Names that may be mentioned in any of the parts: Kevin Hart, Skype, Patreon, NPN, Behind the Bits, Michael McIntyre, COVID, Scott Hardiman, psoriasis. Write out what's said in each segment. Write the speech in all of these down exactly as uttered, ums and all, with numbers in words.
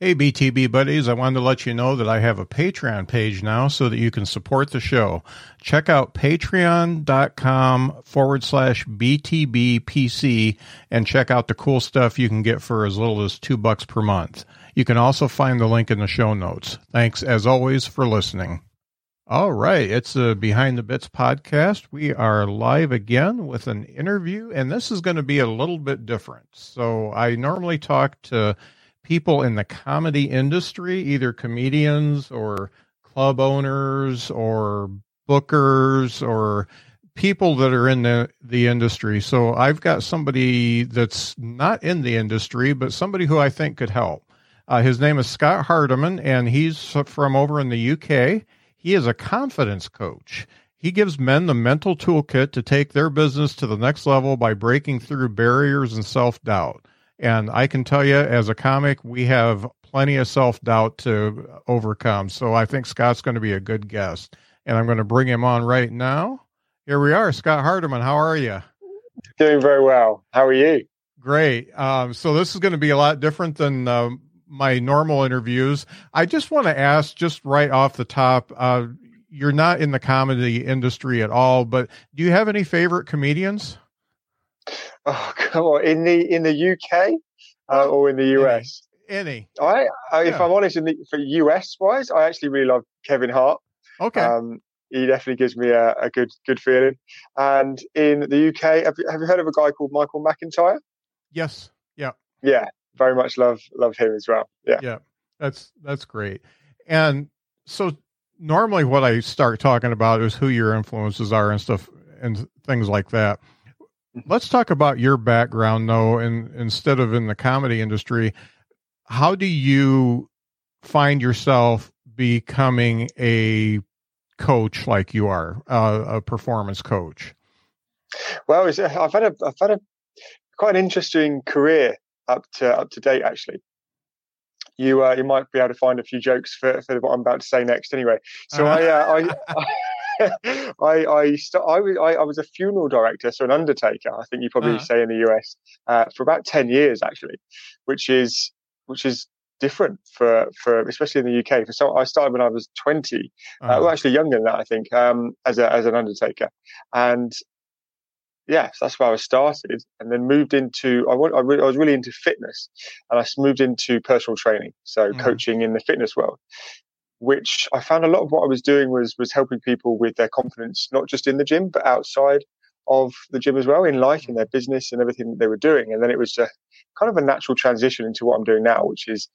Hey, B T B buddies, I wanted to let you know that I have a Patreon page now so that you can support the show. Check out patreon.com forward slash BTBPC and check out the cool stuff you can get for as little as two bucks per month. You can also find the link in the show notes. Thanks, as always, for listening. All right, it's the Behind the Bits podcast. We are live again with an interview, and this is going to be a little bit different. So I normally talk to people in the comedy industry, either comedians or club owners or bookers or people that are in the, the industry. So I've got somebody that's not in the industry, but somebody who I think could help. Uh, his name is Scott Hardiman, and he's from over in the U K. He is a confidence coach. He gives men the mental toolkit to take their business to the next level by breaking through barriers and self-doubt. And I can tell you, as a comic, we have plenty of self-doubt to overcome. So I think Scott's going to be a good guest. And I'm going to bring him on right now. Here we are. Scott Hardiman, how are you? Doing very well. How are you? Great. Um, so this is going to be a lot different than uh, my normal interviews. I just want to ask, just right off the top, uh, you're not in the comedy industry at all, but do you have any favorite comedians? Oh come on! In the in the U K uh, or in the U S? Any? any. I, I yeah. If I'm honest, in the for U S wise, I actually really love Kevin Hart. Okay. Um, he definitely gives me a, a good good feeling. And in the U K, have you, have you heard of a guy called Michael McIntyre? Yes. Yeah. Yeah. Very much love love him as well. Yeah. Yeah. That's that's great. And so normally, what I start talking about is who your influences are and stuff and things like that. Let's talk about your background, though, and instead of in the comedy industry, how do you find yourself becoming a coach like you are, uh, a performance coach? Well, it's, I've had a, I've had a quite an interesting career up to up to date, actually. You uh, you might be able to find a few jokes for, for what I'm about to say next, anyway. So uh-huh. I. Uh, I, I I I, st- I, was, I I was a funeral director, so an undertaker. I think you probably uh-huh. say in the U S uh, for about ten years actually, which is which is different for, for especially in the U K. For so I started when I was twenty, uh-huh. uh, well actually younger than that I think, um, as a as an undertaker, and yeah, so that's where I started, and then moved into I want I, re- I was really into fitness, and I moved into personal training, so mm-hmm. coaching in the fitness world. Which I found a lot of what I was doing was was helping people with their confidence, not just in the gym, but outside of the gym as well, in life, in their business and everything that they were doing. And then it was a, kind of a natural transition into what I'm doing now, which is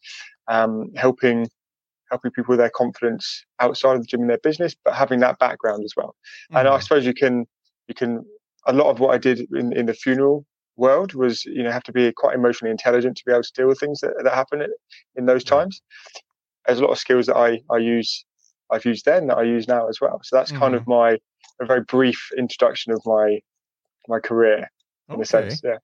um, helping helping people with their confidence outside of the gym and their business, but having that background as well. Mm-hmm. And I suppose you can, you can a lot of what I did in, in the funeral world was, you know, have to be quite emotionally intelligent to be able to deal with things that, that happen in those mm-hmm. times. There's a lot of skills that I, I use, I've used then that I use now as well. So that's mm-hmm. kind of my, a very brief introduction of my, my career in okay. a sense. Yeah.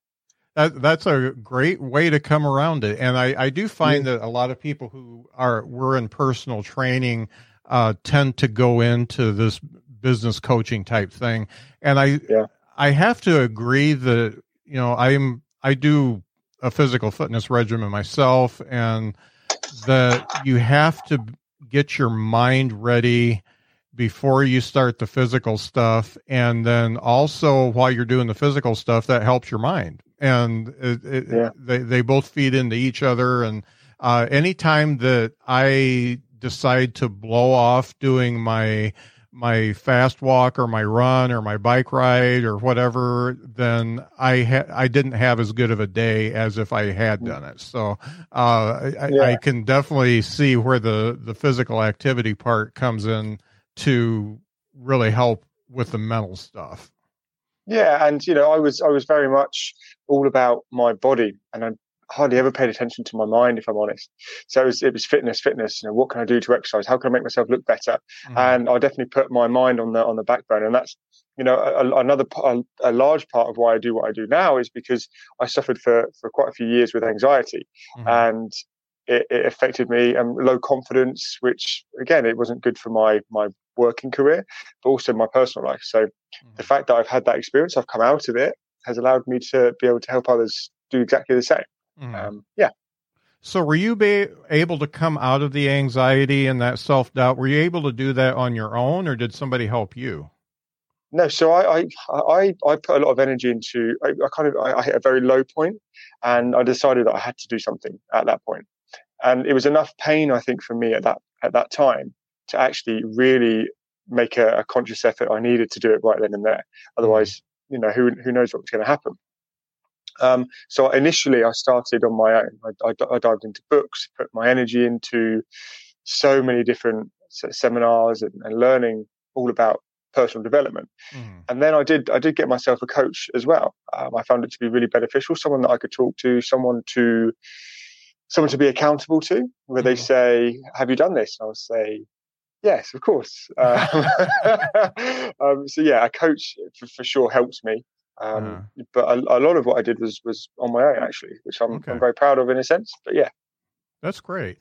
That, that's a great way to come around it. And I, I do find yeah. that a lot of people who are, were in personal training, uh, tend to go into this business coaching type thing. And I, yeah. I have to agree that, you know, I'm, I do a physical fitness regimen myself, and that you have to get your mind ready before you start the physical stuff. And then also while you're doing the physical stuff, that helps your mind. And it, it, yeah. they, they both feed into each other. And uh, anytime that I decide to blow off doing my my fast walk or my run or my bike ride or whatever, then I ha- I didn't have as good of a day as if I had done it. So uh, I, yeah. I can definitely see where the, the physical activity part comes in to really help with the mental stuff. Yeah. And, you know, I was, I was very much all about my body, and I hardly ever paid attention to my mind, if I'm honest. So it was, it was fitness, fitness, you know, what can I do to exercise? How can I make myself look better? Mm-hmm. And I definitely put my mind on the, on the back burner. And that's, you know, a, another, a, a large part of why I do what I do now is because I suffered for, for quite a few years with anxiety, mm-hmm. and it, it affected me, and low confidence, which again, it wasn't good for my, my working career, but also my personal life. So mm-hmm. the fact that I've had that experience, I've come out of it, has allowed me to be able to help others do exactly the same. Mm-hmm. Um, yeah. So were you be able to come out of the anxiety and that self-doubt? Were you able to do that on your own, or did somebody help you? No. So I, I, I, I put a lot of energy into, I, I kind of, I, I hit a very low point, and I decided that I had to do something at that point. And it was enough pain, I think, for me at that, at that time to actually really make a, a conscious effort. I needed to do it right then and there. Otherwise, you know, who, who knows what's going to happen. Um, so initially I started on my own. I, I, I dived into books, put my energy into so many different seminars and, and learning all about personal development. Mm. And then I did, I did get myself a coach as well. Um, I found it to be really beneficial, someone that I could talk to, someone to, someone to be accountable to, where mm. they say, have you done this? And I'll say, yes, of course. Um, um, so yeah, a coach for, for sure helps me. Um, yeah. But a, a lot of what I did was, was on my own, actually, which I'm, okay. I'm very proud of in a sense. But yeah, that's great.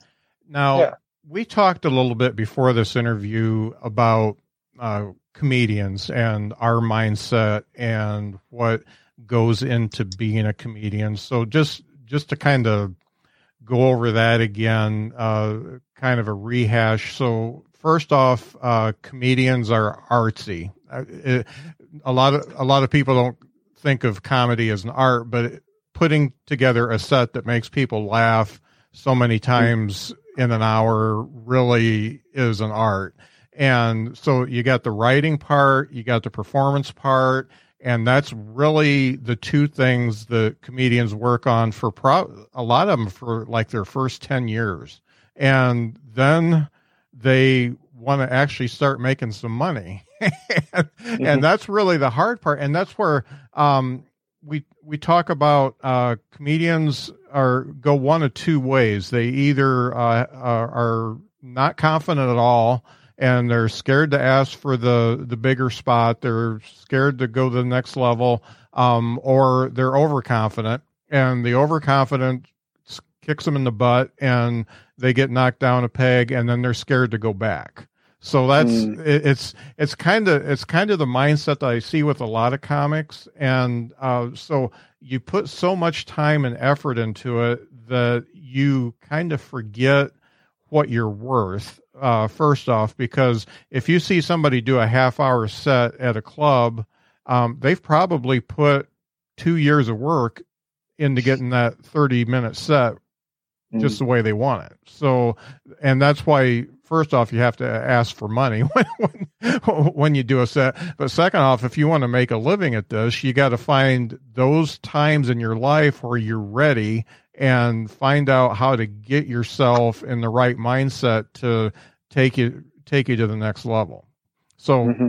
Now, yeah. we talked a little bit before this interview about uh, comedians and our mindset and what goes into being a comedian. So just just to kind of go over that again, uh, kind of a rehash. So first off, uh, comedians are artsy. Uh, it, a lot of a lot of people don't think of comedy as an art, but putting together a set that makes people laugh so many times in an hour really is an art. And so you got the writing part, you got the performance part, and that's really the two things that comedians work on for pro- a lot of them for like their first ten years. And then they want to actually start making some money. and, mm-hmm. and that's really the hard part. And that's where um, we we talk about uh, comedians are go one of two ways. They either uh, are, are not confident at all, and they're scared to ask for the, the bigger spot. They're scared to go to the next level, um, or they're overconfident. And the overconfident kicks them in the butt, and they get knocked down a peg, and then they're scared to go back. So that's mm. it, it's it's kind of it's kind of the mindset that I see with a lot of comics, and uh, so you put so much time and effort into it that you kind of forget what you're worth. Uh, first off, because if you see somebody do a half hour set at a club, um, they've probably put two years of work into getting that thirty minute set just mm. the way they want it. So, and that's why. First off, you have to ask for money when, when, when you do a set. But second off, if you want to make a living at this, you got to find those times in your life where you're ready and find out how to get yourself in the right mindset to take you take you to the next level. So mm-hmm.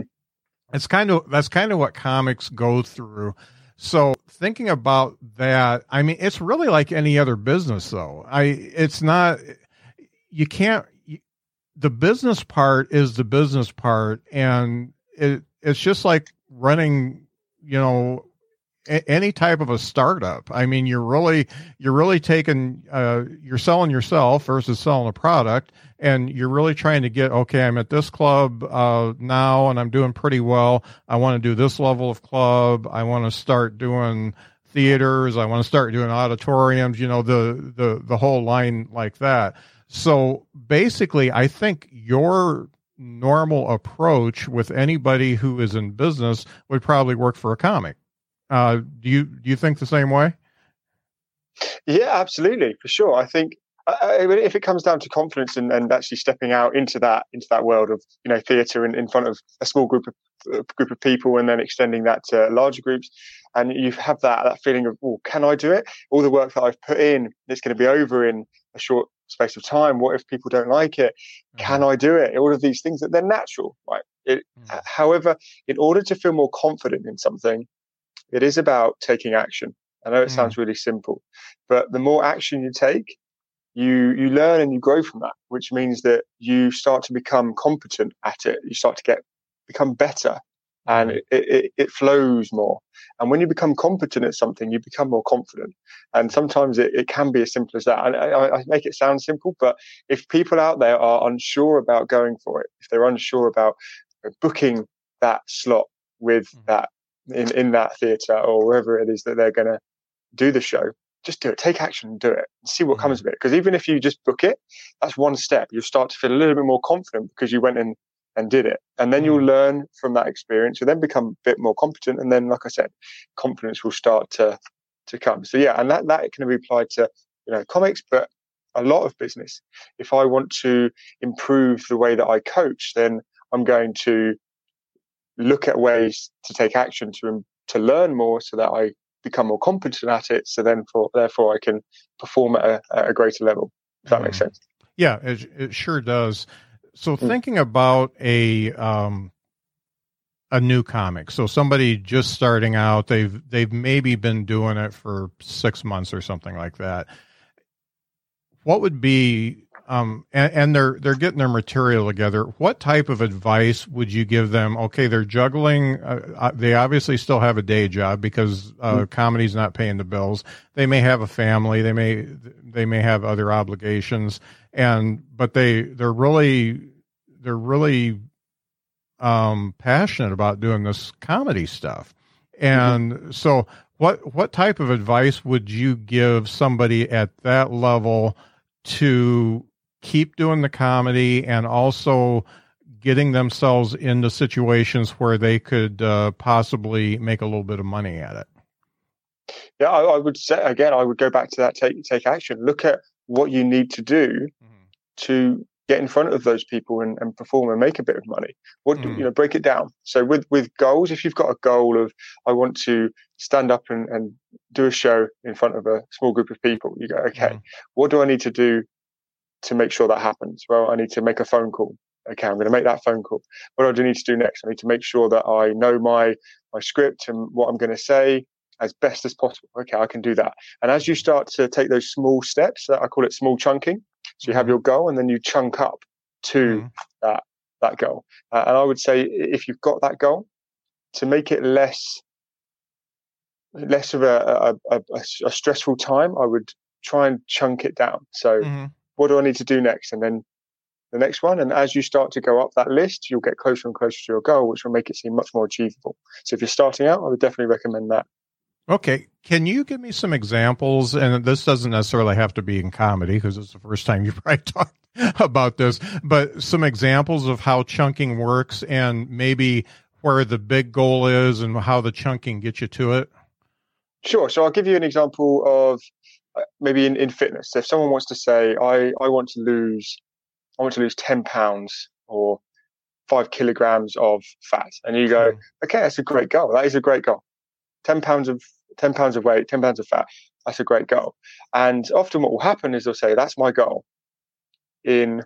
it's kind of that's kind of what comics go through. So thinking about that, I mean, it's really like any other business, though. I it's not you can't. The business part is the business part, and it, it's just like running, you know, a, any type of a startup. I mean, you're really, you're really taking, uh, you're selling yourself versus selling a product, and you're really trying to get, okay, I'm at this club uh, now, and I'm doing pretty well. I want to do this level of club. I want to start doing theaters. I want to start doing auditoriums, you know, the, the, the whole line like that. So basically, I think your normal approach with anybody who is in business would probably work for a comic. Uh, do you do you think the same way? Yeah, absolutely, for sure. I think I, if it comes down to confidence and, and actually stepping out into that into that world of, you know, theatre in, in front of a small group of uh, group of people, and then extending that to larger groups, and you have that that feeling of, oh, can I do it? All the work that I've put in, it's going to be over in a short space of time. What if people don't like it? Can I do it? All of these things that they're natural, right? It, mm-hmm. However, in order to feel more confident in something, it is about taking action. I know it mm-hmm. sounds really simple, but the more action you take, you you learn and you grow from that, which means that you start to become competent at it. You start to get become better, and it, it, it flows more. And when you become competent at something, you become more confident. And sometimes it, it can be as simple as that. And I, I make it sound simple, but if people out there are unsure about going for it, if they're unsure about booking that slot with that in, in that theatre or wherever it is that they're going to do the show, just do it. Take action and do it and see what comes of it. Because even if you just book it, that's one step. You'll start to feel a little bit more confident because you went in and did it. And then you'll learn from that experience. You'll then become a bit more competent. And then, like I said, confidence will start to to come. So, yeah, and that, that can be applied to, you know, comics, but a lot of business. If I want to improve the way that I coach, then I'm going to look at ways to take action to to learn more so that I become more competent at it. So then for, therefore I can perform at a, at a greater level. If that mm-hmm. makes sense. Yeah, it, it sure does. So mm-hmm. thinking about a, um, a new comic. So somebody just starting out, they've, they've maybe been doing it for six months or something like that. What would be, um, and, and they're, they're getting their material together. What type of advice would you give them? Okay. They're juggling. Uh, they obviously still have a day job because uh, mm-hmm. comedy's not paying the bills. They may have a family. They may, they may have other obligations, and, but they, they're really, they're really, um, passionate about doing this comedy stuff. And mm-hmm. so what, what type of advice would you give somebody at that level to keep doing the comedy and also getting themselves into situations where they could uh, possibly make a little bit of money at it? Yeah, I, I would say, again, I would go back to that, take, take action, look at what you need to do mm-hmm. to get in front of those people and, and perform and make a bit of money. What mm-hmm. you know, break it down. So with, with goals, if you've got a goal of, I want to stand up and, and do a show in front of a small group of people, you go, okay, mm-hmm. what do I need to do to make sure that happens? Well, I need to make a phone call. Okay, I'm going to make that phone call. What do I need to do next? I need to make sure that I know my, my script and what I'm going to say as best as possible. Okay, I can do that. And as you start to take those small steps, I call it small chunking. So you have your goal and then you chunk up to mm-hmm. that, that goal. Uh, and I would say if you've got that goal, to make it less less of a, a, a, a stressful time, I would try and chunk it down. So mm-hmm. what do I need to do next? And then the next one. And as you start to go up that list, you'll get closer and closer to your goal, which will make it seem much more achievable. So if you're starting out, I would definitely recommend that. Okay. Can you give me some examples? And this doesn't necessarily have to be in comedy because it's the first time you probably talked about this, but some examples of how chunking works and maybe where the big goal is and how the chunking gets you to it? Sure. So I'll give you an example of maybe in, in fitness. If someone wants to say, I, I want to lose, I want to lose ten pounds or five kilograms of fat. And you go, okay, that's a great goal. That is a great goal. ten pounds of ten pounds of weight, ten pounds of fat. That's a great goal. And often what will happen is they'll say, that's my goal. In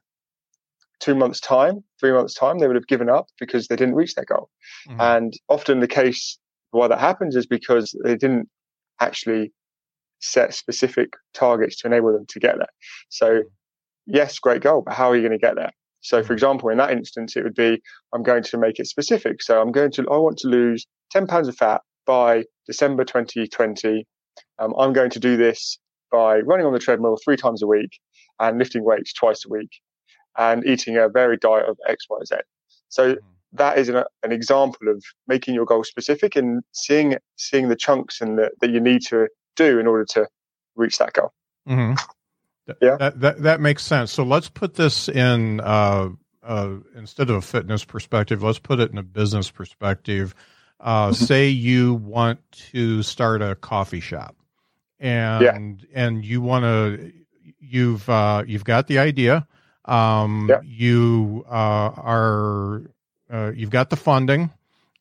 two months' time, three months' time, they would have given up because they didn't reach their goal. Mm-hmm. And often the case why that happens is because they didn't actually set specific targets to enable them to get there. So yes, great goal, but how are you going to get there? So for example, in that instance, it would be, I'm going to make it specific. So I'm going to, I want to lose ten pounds of fat by December twenty twenty, um, I'm going to do this by running on the treadmill three times a week and lifting weights twice a week and eating a varied diet of X, Y, Z. So that is an, an example of making your goal specific and seeing seeing the chunks and the, that you need to do in order to reach that goal. Mm-hmm. Th- yeah, that, that that makes sense. So let's put this in uh, uh, instead of a fitness perspective, let's put it in a business perspective. Uh, say you want to start a coffee shop and, yeah. and you want to, you've uh, you've got the idea. Um, yeah. You uh, are uh, you've got the funding,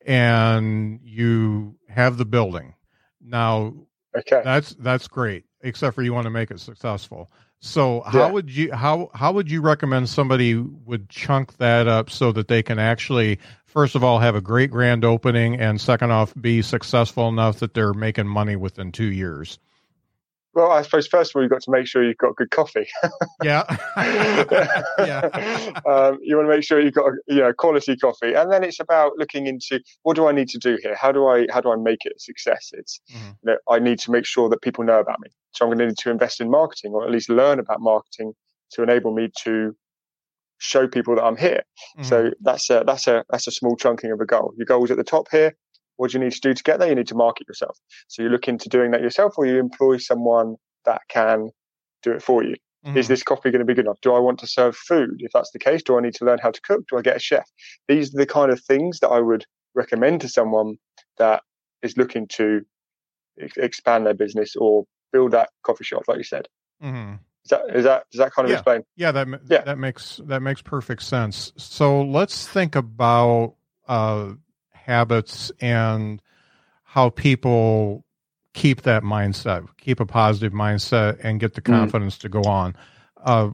and you have the building. Now, okay, that's that's great. Except for you want to make it successful. So how yeah. would you how how would you recommend somebody would chunk that up so that they can actually, first of all, have a great grand opening, and second off, be successful enough that they're making money within two years? Well, I suppose first of all, you've got to make sure you've got good coffee. yeah, yeah. Um, you want to make sure you've got you know quality coffee, and then it's about looking into what do I need to do here? How do I how do I make it a success? It's mm-hmm. you know, I need to make sure that people know about me, so I'm going to need to invest in marketing, or at least learn about marketing to enable me to show people that I'm here. Mm-hmm. So that's a that's a that's a small chunking of a goal. Your goal's at the top here. What do you need to do to get there? You need to market yourself. So you look into doing that yourself, or you employ someone that can do it for you. Mm-hmm. Is this coffee going to be good enough? Do I want to serve food? If that's the case, do I need to learn how to cook? Do I get a chef? These are the kind of things that I would recommend to someone that is looking to ex- expand their business or build that coffee shop, like you said. Mm-hmm. Is that, is that, does that kind of yeah. explain? Yeah, that, yeah. that makes, that makes perfect sense. So let's think about, uh, habits and how people keep that mindset, keep a positive mindset, and get the confidence mm. to go on. Uh,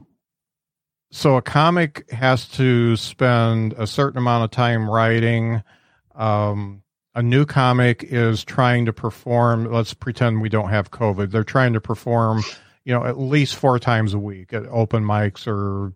so a comic has to spend a certain amount of time writing. Um, a new comic is trying to perform. Let's pretend we don't have COVID. They're trying to perform, you know, at least four times a week at open mics or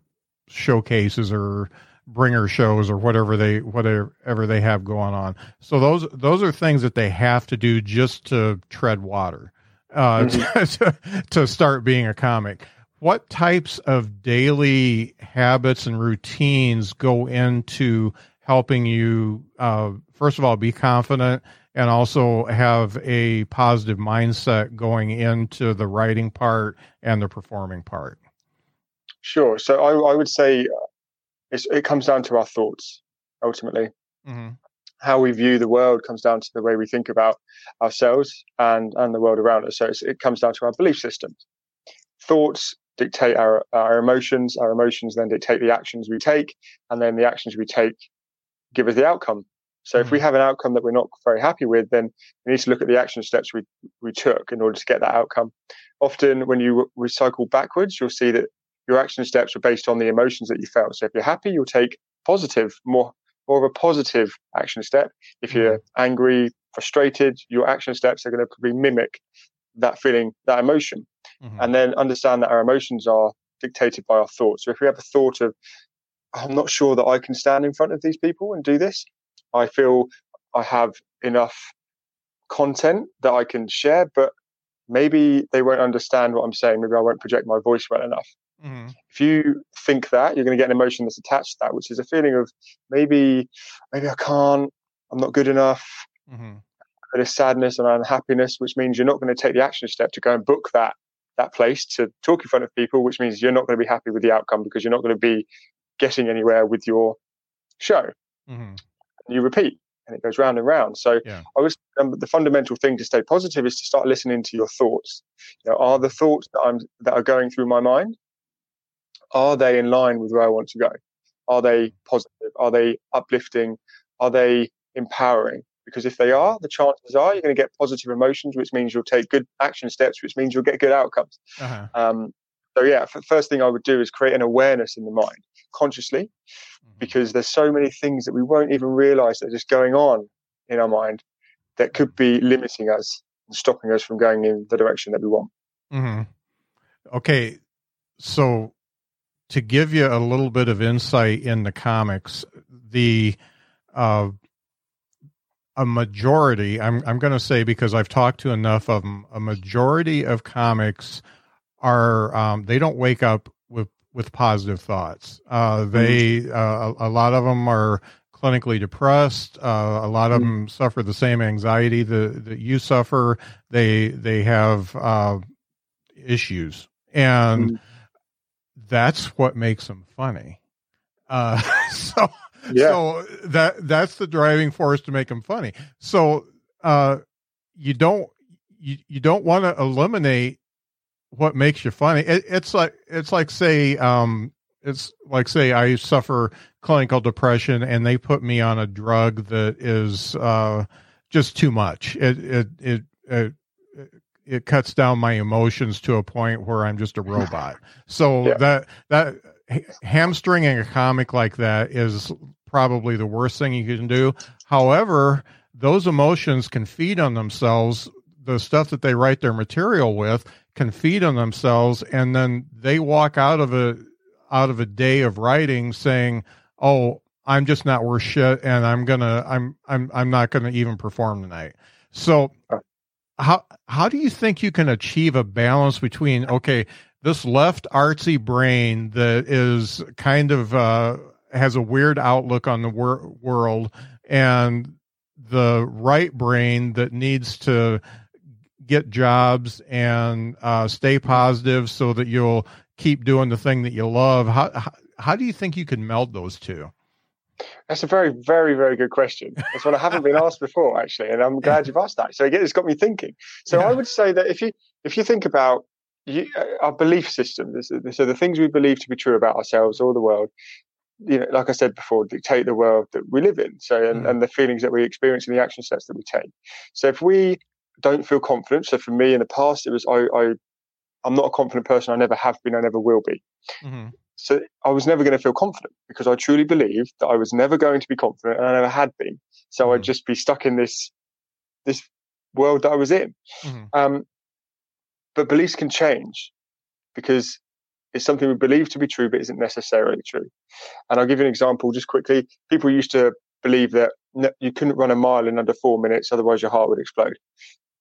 showcases or bringer shows or whatever they whatever they have going on. So those those are things that they have to do just to tread water, uh, mm-hmm. to, to start being a comic. What types of daily habits and routines go into helping you, uh, first of all, be confident and also have a positive mindset going into the writing part and the performing part? Sure. So I, I would say... It's, it comes down to our thoughts, ultimately. Mm-hmm. How we view the world comes down to the way we think about ourselves and, and the world around us. So it's, it comes down to our belief systems. Thoughts dictate our, our emotions. Our emotions then dictate the actions we take. And then the actions we take give us the outcome. So mm-hmm. if we have an outcome that we're not very happy with, then we need to look at the action steps we, we took in order to get that outcome. Often when you re- recycle backwards, you'll see that your action steps are based on the emotions that you felt. So if you're happy, you'll take positive, more, more of a positive action step. If you're angry, frustrated, your action steps are going to probably mimic that feeling, that emotion. Mm-hmm. And then understand that our emotions are dictated by our thoughts. So if we have a thought of, I'm not sure that I can stand in front of these people and do this. I feel I have enough content that I can share, but maybe they won't understand what I'm saying. Maybe I won't project my voice well enough. Mm-hmm. If you think that, you're going to get an emotion that's attached to that, which is a feeling of maybe, maybe I can't, I'm not good enough, mm-hmm. a bit of sadness and unhappiness, which means you're not going to take the action step to go and book that that place to talk in front of people, which means you're not going to be happy with the outcome because you're not going to be getting anywhere with your show. Mm-hmm. You repeat, and it goes round and round. So yeah. I was um, the fundamental thing to stay positive is to start listening to your thoughts. You know, are the thoughts that I'm that are going through my mind? Are they in line with where I want to go? Are they positive? Are they uplifting? Are they empowering? Because if they are, the chances are you're going to get positive emotions, which means you'll take good action steps, which means you'll get good outcomes. Uh-huh. Um, so yeah, f- first thing I would do is create an awareness in the mind consciously, mm-hmm. because there's so many things that we won't even realize that are just going on in our mind that could be limiting us and stopping us from going in the direction that we want. Mm-hmm. Okay. So, to give you a little bit of insight in the comics, the uh, a majority, I'm I'm going to say because I've talked to enough of them, a majority of comics are um, they don't wake up with with positive thoughts. Uh, they uh, a, a lot of them are clinically depressed. Uh, a lot of mm-hmm. them suffer the same anxiety that, that you suffer. They they have uh, issues and. Mm-hmm. That's what makes them funny. Uh, so, yeah. so that that's the driving force to make them funny. So, uh, you don't you, you don't want to eliminate what makes you funny. It, it's like it's like say um it's like say I suffer clinical depression and they put me on a drug that is uh just too much. It it it it, it cuts down my emotions to a point where I'm just a robot. So yeah. that that hamstringing a comic like that is probably the worst thing you can do. However, those emotions can feed on themselves. The stuff that they write their material with can feed on themselves, and then they walk out of a out of a day of writing saying, "Oh, I'm just not worth shit, and I'm gonna I'm I'm I'm not gonna even perform tonight." So, how how do you think you can achieve a balance between okay, this left artsy brain that is kind of uh, has a weird outlook on the wor- world, and the right brain that needs to get jobs and uh, stay positive so that you'll keep doing the thing that you love? How, how how do you think you can meld those two? That's a very, very, very good question. That's what I haven't been asked before, actually, and I'm glad you've asked that. So again, it's got me thinking. So yeah. I would say that if you if you think about you, our belief system, so the things we believe to be true about ourselves or the world, you know, like I said before, dictate the world that we live in. So, and, mm. and the feelings that we experience and the action steps that we take. So if we don't feel confident, so for me in the past, it was, I, I I'm not a confident person. I never have been. I never will be. Mm-hmm. So I was never going to feel confident because I truly believed that I was never going to be confident and I never had been. So mm-hmm. I'd just be stuck in this, this world that I was in. Mm-hmm. Um, but beliefs can change because it's something we believe to be true, but isn't necessarily true. And I'll give you an example just quickly. People used to believe that no, you couldn't run a mile in under four minutes, otherwise your heart would explode.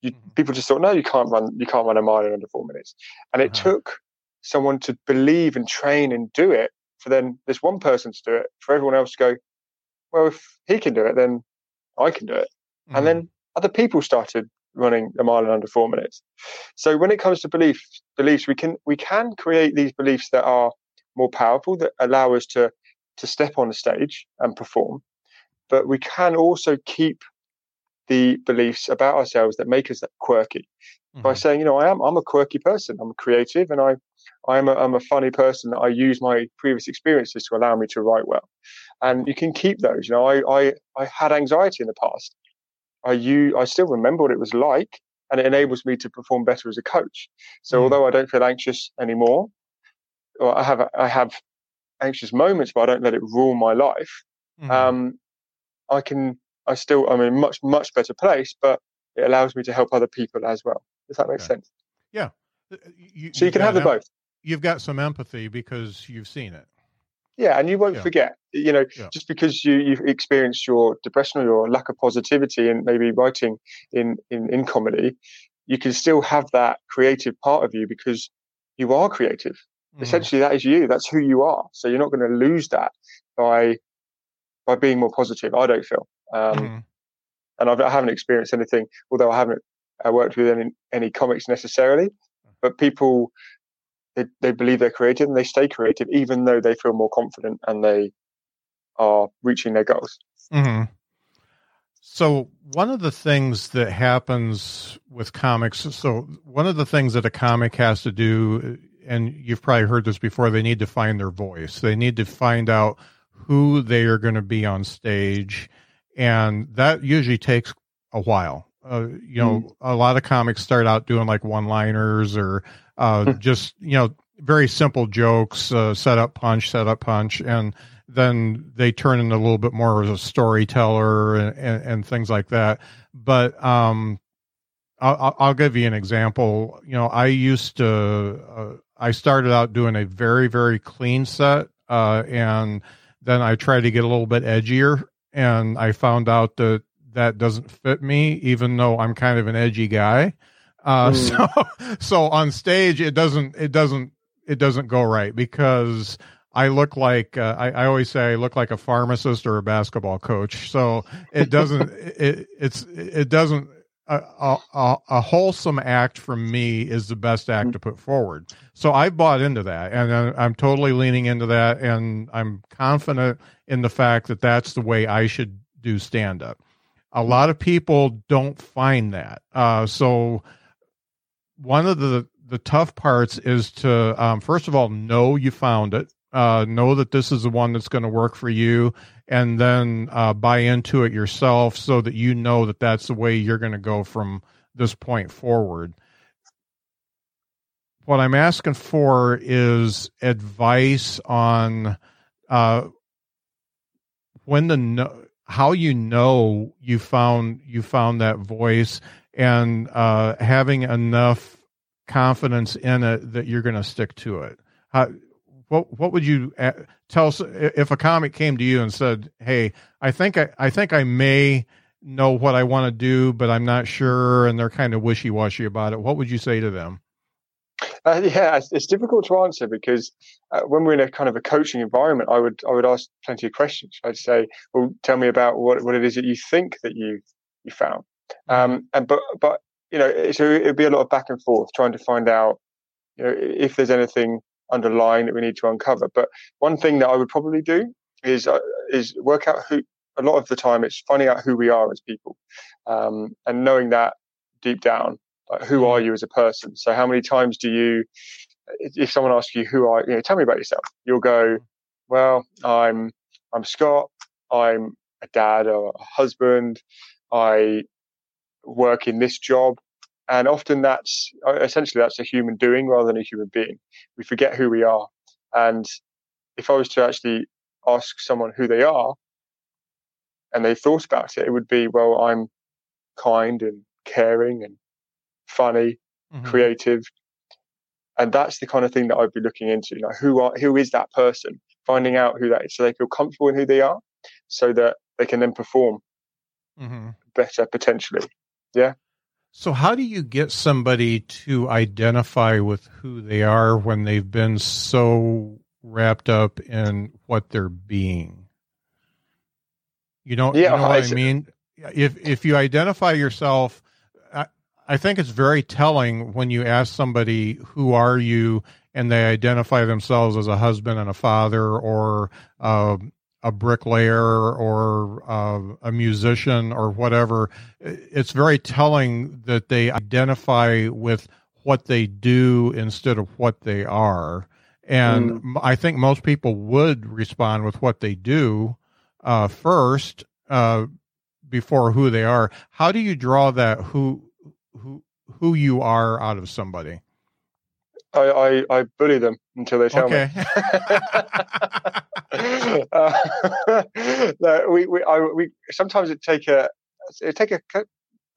You, mm-hmm. People just thought, no, you can't run, you can't run a mile in under four minutes. And it uh-huh. took someone to believe and train and do it for then this one person to do it, for everyone else to go, well, if he can do it, then I can do it. Mm-hmm. And then other people started running a mile in under four minutes. So when it comes to belief, beliefs, we can we can create these beliefs that are more powerful, that allow us to to step on the stage and perform. But we can also keep the beliefs about ourselves that make us that quirky mm-hmm. by saying, you know, I am I'm a quirky person. I'm creative, and I I'm a, I'm a funny person. That I use my previous experiences to allow me to write well. And you can keep those. You know, I I, I had anxiety in the past. I, you, I still remember what it was like, and it enables me to perform better as a coach. So mm. although I don't feel anxious anymore, or I have I have anxious moments, but I don't let it rule my life. Mm. Um, I can I still I'm in a much much better place, but it allows me to help other people as well. Does that make okay. sense? Yeah. You, so you can have them both. You've got some empathy because you've seen it. Yeah, and you won't yeah. forget, you know, yeah. just because you, you've experienced your depression or your lack of positivity and maybe writing in, in, in comedy, you can still have that creative part of you because you are creative. Mm. Essentially, that is you. That's who you are. So you're not going to lose that by by being more positive, I don't feel. Um, mm. And I've, I haven't experienced anything, although I haven't I worked with any, any comics necessarily, but people... They, they believe they're creative and they stay creative, even though they feel more confident and they are reaching their goals. Mm-hmm. So one of the things that happens with comics, so one of the things that a comic has to do, and you've probably heard this before, they need to find their voice. They need to find out who they are going to be on stage. And that usually takes a while. Uh, you know, mm. a lot of comics start out doing like one-liners or uh, just, you know, very simple jokes, uh, set up punch, set up punch. And then they turn into a little bit more as a storyteller and, and, and things like that. But um, I'll, I'll give you an example. You know, I used to, uh, I started out doing a very, very clean set. Uh, and then I tried to get a little bit edgier, and I found out that that doesn't fit me, even though I'm kind of an edgy guy. Uh, mm. So, so on stage, it doesn't, it doesn't, it doesn't go right because I look like, uh, I, I always say I look like a pharmacist or a basketball coach. So it doesn't, it, it's, it doesn't, a, a, a wholesome act from me is the best act mm. to put forward. So I bought into that, and I'm totally leaning into that. And I'm confident in the fact that that's the way I should do stand up. A lot of people don't find that. Uh, so one of the the tough parts is to, um, first of all, know you found it, uh, know that this is the one that's going to work for you, and then uh, buy into it yourself so that you know that that's the way you're going to go from this point forward. What I'm asking for is advice on uh, when the how you know you found you found that voice, and uh, having enough confidence in it that you're going to stick to it. How, what what would you tell us if a comic came to you and said, "Hey, I think I, I think I may know what I want to do, but I'm not sure," and they're kind of wishy-washy about it? What would you say to them? Uh, yeah, it's, it's difficult to answer because uh, when we're in a kind of a coaching environment, I would I would ask plenty of questions. I'd say, "Well, tell me about what, what it is that you think that you you found." Um, and but but you know, it, so it'd be a lot of back and forth trying to find out, you know, if there's anything underlying that we need to uncover. But one thing that I would probably do is uh, is work out who. A lot of the time, it's finding out who we are as people, um, and knowing that deep down. Like, who are you as a person? So how many times do you, if someone asks you, who are you know, tell me about yourself, you'll go, well, I'm, I'm Scott. I'm a dad or a husband. I work in this job. And often that's essentially, that's a human doing rather than a human being. We forget who we are. And if I was to actually ask someone who they are and they thought about it, it would be, well, I'm kind and caring and funny, mm-hmm. creative, and that's the kind of thing that I'd be looking into. Like, who are, who is that person? Finding out who that is, so they feel comfortable in who they are, so that they can then perform mm-hmm. better potentially. Yeah. So, how do you get somebody to identify with who they are when they've been so wrapped up in what they're being? You don't. Yeah, you know what I, I mean, if if you identify yourself. I think it's very telling when you ask somebody, who are you, and they identify themselves as a husband and a father, or uh, a bricklayer, or uh, a musician, or whatever. It's very telling that they identify with what they do instead of what they are. And mm. I think most people would respond with what they do uh, first uh, before who they are. How do you draw that who... who who you are out of somebody? I, I, I bully them until they tell okay. me. uh, no, we we I, we sometimes it take a it take a,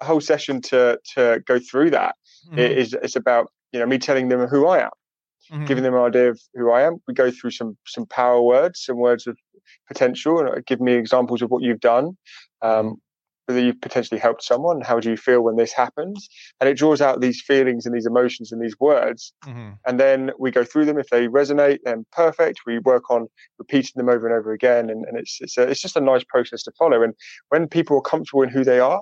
a whole session to to go through that. Mm-hmm. It is it's about you know me telling them who I am, mm-hmm. giving them an idea of who I am. We go through some some power words, some words of potential, and give me examples of what you've done. Um, that you've potentially helped someone. How do you feel when this happens? And it draws out these feelings and these emotions and these words. Mm-hmm. And then we go through them. If they resonate, then perfect. We work on repeating them over and over again. And, and it's it's, a, it's just a nice process to follow. And when people are comfortable in who they are,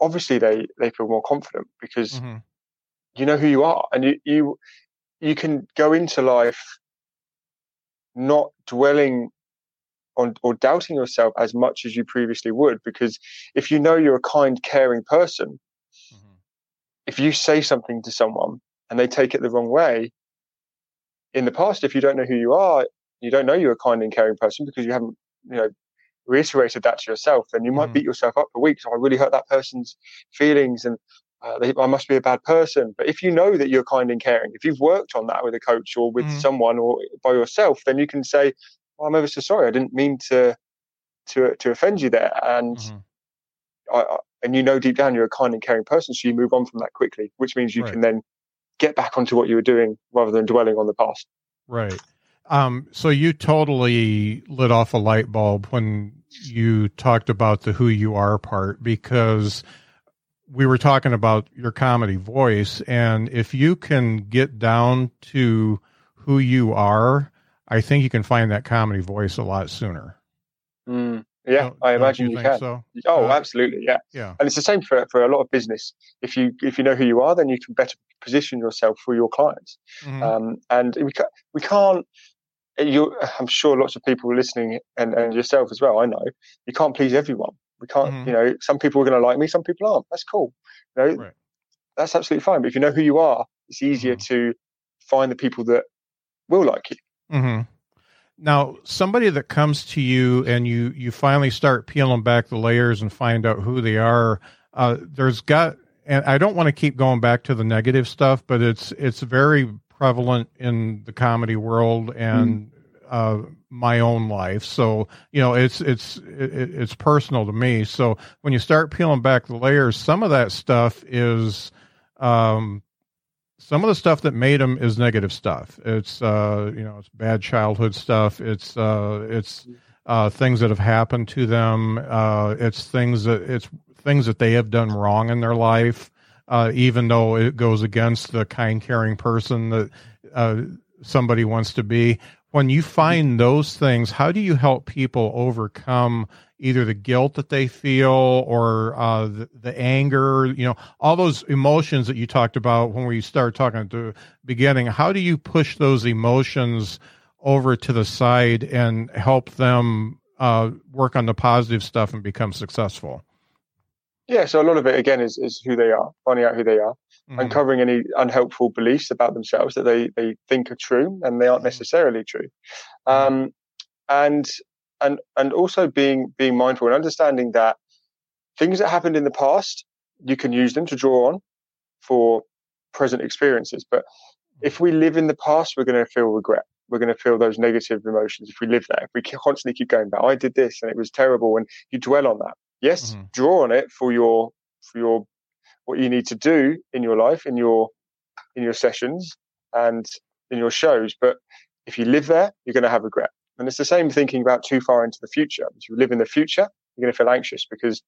obviously they, they feel more confident because mm-hmm. you know who you are. And you, you you can go into life not dwelling on, or doubting yourself as much as you previously would, because if you know you're a kind, caring person, mm-hmm. if you say something to someone and they take it the wrong way, in the past, if you don't know who you are, you don't know you're a kind and caring person because you haven't, you know, reiterated that to yourself, then you might mm-hmm. beat yourself up for weeks. Oh, I really hurt that person's feelings, and uh, they, I must be a bad person. But if you know that you're kind and caring, if you've worked on that with a coach or with mm-hmm. someone or by yourself, then you can say, well, I'm ever so sorry. I didn't mean to to to offend you there, and mm-hmm. I, I and you know deep down you're a kind and caring person, so you move on from that quickly, which means you right. can then get back onto what you were doing rather than dwelling on the past. Right. Um, so you totally lit off a light bulb when you talked about the who you are part, because we were talking about your comedy voice, and if you can get down to who you are, I think you can find that comedy voice a lot sooner. Mm, yeah, don't, I imagine you, you can. So? Oh, uh, absolutely, yeah. yeah. And it's the same for, for a lot of business. If you if you know who you are, then you can better position yourself for your clients. Mm-hmm. Um, and we can't, we can't you, I'm sure lots of people listening, and, and yourself as well, I know, you can't please everyone. We can't, mm-hmm. you know, some people are going to like me, some people aren't. That's cool. You know, right. That's absolutely fine. But if you know who you are, It's easier mm-hmm. to find the people that will like you. Mm-hmm. Now, somebody that comes to you and you, you finally start peeling back the layers and find out who they are, uh, there's got, and I don't want to keep going back to the negative stuff, but it's, it's very prevalent in the comedy world and, mm. uh, my own life. So, you know, it's, it's, it, it's personal to me. So when you start peeling back the layers, some of that stuff is, um, some of the stuff that made them is negative stuff. It's, uh, you know, it's bad childhood stuff. It's, uh, it's, uh, things that have happened to them. Uh, it's things that it's things that they have done wrong in their life. Uh, even though it goes against the kind, caring person that, uh, somebody wants to be. When you find those things, how do you help people overcome either the guilt that they feel or uh, the, the anger, you know, all those emotions that you talked about when we started talking at the beginning? How do you push those emotions over to the side and help them uh, work on the positive stuff and become successful? Yeah, so a lot of it, again, is, is who they are, finding out who they are, mm-hmm. uncovering any unhelpful beliefs about themselves that they, they think are true and they aren't necessarily true. Um, and and and also being being mindful and understanding that things that happened in the past, you can use them to draw on for present experiences. But if we live in the past, we're going to feel regret. We're going to feel those negative emotions if we live there. If we constantly keep going back, I did this and it was terrible, and you dwell on that. Yes, mm-hmm. draw on it for your for your what you need to do in your life, in your in your sessions and in your shows. But if you live there, you're going to have regret. And it's the same thinking about too far into the future. If you live in the future, you're going to feel anxious because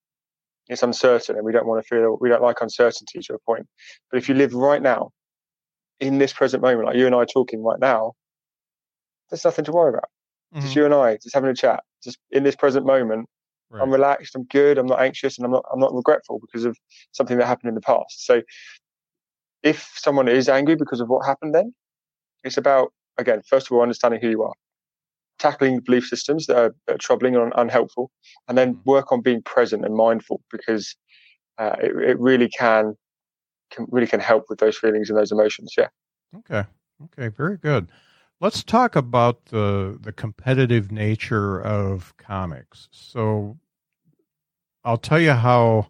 it's uncertain, and we don't want to feel we don't like uncertainty to a point. But if you live right now, in this present moment, like you and I are talking right now, there's nothing to worry about. Mm-hmm. Just you and I, just having a chat, just in this present moment. Right. I'm relaxed. I'm good. I'm not anxious, and I'm not. I'm not regretful because of something that happened in the past. So, if someone is angry because of what happened, then it's about again, first of all, understanding who you are, tackling belief systems that are, that are troubling and unhelpful, and then work on being present and mindful because uh, it, it really can, can really can help with those feelings and those emotions. Yeah. Okay. Okay. Very good. Let's talk about the the competitive nature of comics. So I'll tell you how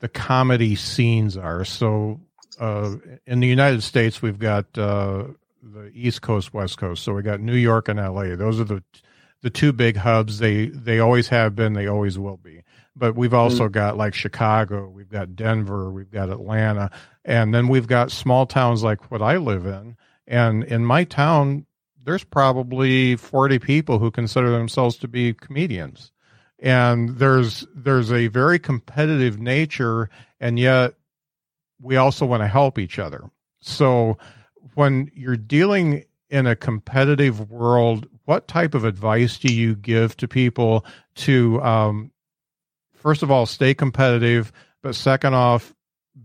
the comedy scenes are. So uh, in the United States, we've got uh, the East Coast, West Coast. So we got New York and L A. Those are the the two big hubs. They they always have been. They always will be. But we've also got like Chicago. We've got Denver. We've got Atlanta. And then we've got small towns like what I live in. And in my town, there's probably forty people who consider themselves to be comedians, and there's, there's a very competitive nature. And yet we also want to help each other. So when you're dealing in a competitive world, what type of advice do you give to people to, um, first of all, stay competitive, but second off,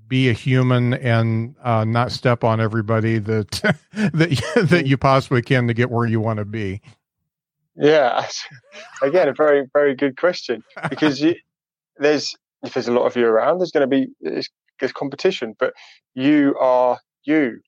be a human and uh, not step on everybody that that that you possibly can to get where you want to be? Yeah, again, a very very good question because you, there's if there's a lot of you around, there's going to be there's competition, but you are you,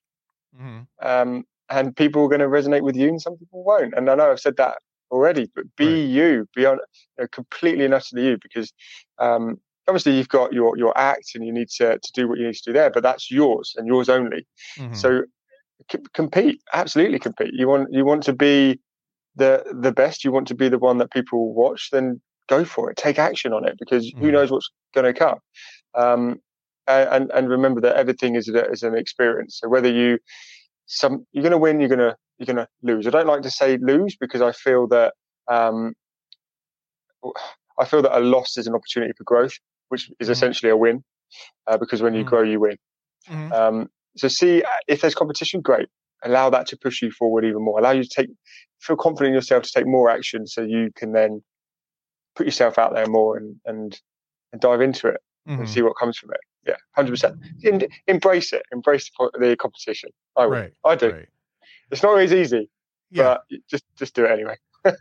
mm-hmm. um, and people are going to resonate with you, and some people won't. And I know I've said that already, but be right. you, be on, you know, completely and utterly you, because. Um, Obviously, you've got your, your act and you need to, to do what you need to do there, but that's yours and yours only. Mm-hmm. So c- compete, absolutely compete. You want you want to be the the best. You want to be the one that people watch. Then go for it. Take action on it because mm-hmm. who knows what's going to come. Um, and and remember that everything is a, is an experience. So whether you some you're going to win, you're going to you're going to lose. I don't like to say lose because I feel that um, I feel that a loss is an opportunity for growth, which is essentially a win, uh, because when you mm-hmm. grow, you win. Mm-hmm. Um, so see, if there's competition, great. Allow that to push you forward even more. Allow you to take, feel confident in yourself to take more action so you can then put yourself out there more and and, and dive into it mm-hmm. and see what comes from it. Yeah, one hundred percent. In, embrace it. Embrace the, the competition. I will. Right, I do. Right. It's not always easy, yeah. but just just do it anyway.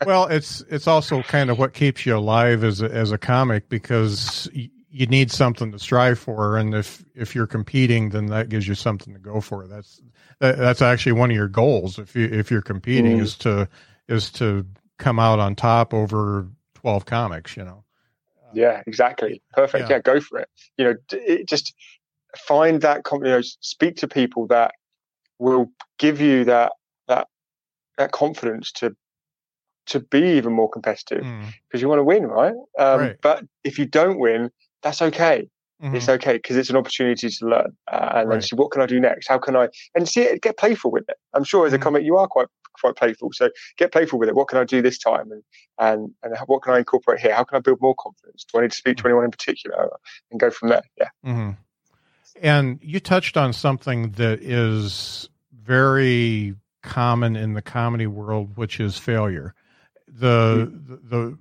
Well, it's it's also kind of what keeps you alive as a, as a comic because y- you need something to strive for. And if, if you're competing, then that gives you something to go for. That's, that, that's actually one of your goals. If you, if you're competing mm. is to, is to come out on top over twelve comics, you know? Yeah, exactly. Perfect. Yeah. yeah, go for it. You know, it just find that company, you know, speak to people that will give you that, that, that confidence to, to be even more competitive because mm. you want to win, right? Um, right? But if you don't win, that's okay. Mm-hmm. It's okay because it's an opportunity to learn uh, and right. then see what can I do next? How can I – and see it, get playful with it. I'm sure as a mm-hmm. comic you are quite quite playful, so get playful with it. What can I do this time and and, and what can I incorporate here? How can I build more confidence? Do I need to speak to anyone in particular and go from there? Yeah. Mm-hmm. And you touched on something that is very common in the comedy world, which is failure. The, the, the,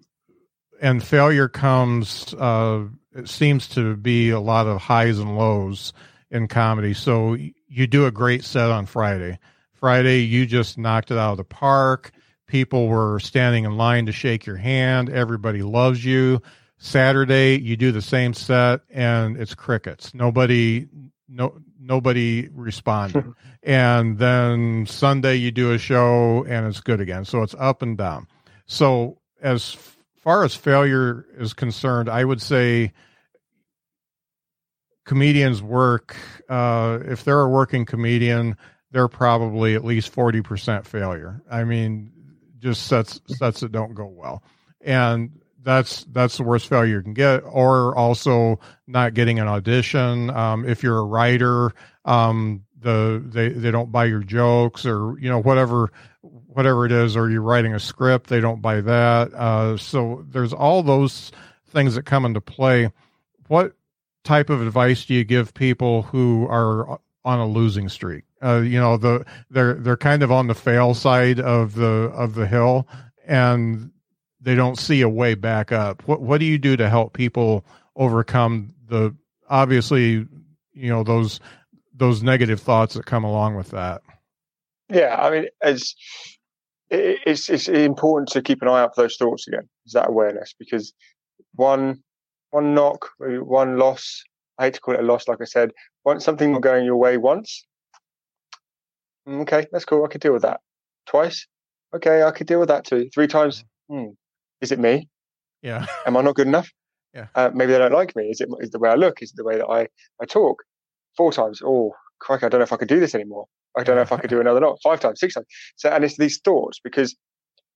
and failure comes, uh, it seems to be a lot of highs and lows in comedy. So you do a great set on Friday. Friday, you just knocked it out of the park. People were standing in line to shake your hand. Everybody loves you. Saturday, you do the same set and it's crickets. Nobody, no, nobody responded. And then Sunday you do a show and it's good again. So it's up and down. So as far as failure is concerned, I would say comedians work, uh, if they're a working comedian, they're probably at least forty percent failure. I mean, just sets, sets that don't go well. And that's, that's the worst failure you can get, or also not getting an audition. Um, if you're a writer, um, the, they, they don't buy your jokes or, you know, whatever, whatever it is, or you're writing a script, they don't buy that. Uh, so there's all those things that come into play. What type of advice do you give people who are on a losing streak? Uh, you know, the, they're, they're kind of on the fail side of the, of the hill and they don't see a way back up. What, what do you do to help people overcome the, obviously, you know, those, those negative thoughts that come along with that? Yeah, I mean, it's, it's it's important to keep an eye out for those thoughts again. Is that awareness? Because one one knock, one loss. I hate to call it a loss. Like I said, once something not going your way once, okay, that's cool. I could deal with that. Twice, okay, I could deal with that too. Three times, hmm, is it me? Yeah. Am I not good enough? Yeah. Uh, maybe they don't like me. Is it is it the way I look? Is it the way that I I talk? Four times, oh, crikey, I don't know if I can do this anymore. I don't know if I could do another knock. Five times, six times. So, and it's these thoughts because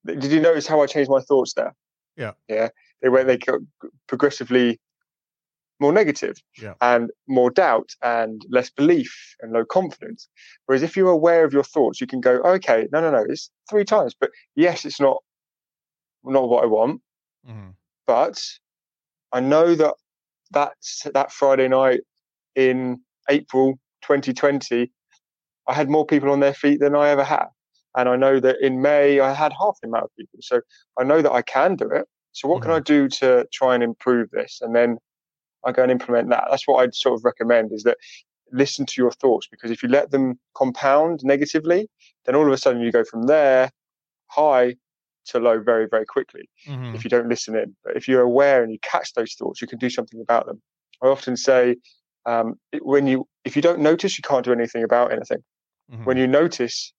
did you notice how I changed my thoughts there? Yeah. Yeah. They went, they got progressively more negative yeah. and more doubt and less belief and low confidence. Whereas if you're aware of your thoughts, you can go, okay, no, no, no, it's three times. But yes, it's not, not what I want. Mm-hmm. But I know that that's, that Friday night in April twenty twenty, I had more people on their feet than I ever had. And I know that in May, I had half the amount of people. So I know that I can do it. So what mm-hmm. can I do to try and improve this? And then I go and implement that. That's what I'd sort of recommend is that listen to your thoughts, because if you let them compound negatively, then all of a sudden you go from there high to low very, very quickly mm-hmm. if you don't listen in. But if you're aware and you catch those thoughts, you can do something about them. I often say um, when you if you don't notice, you can't do anything about anything. Mm-hmm. When you notice,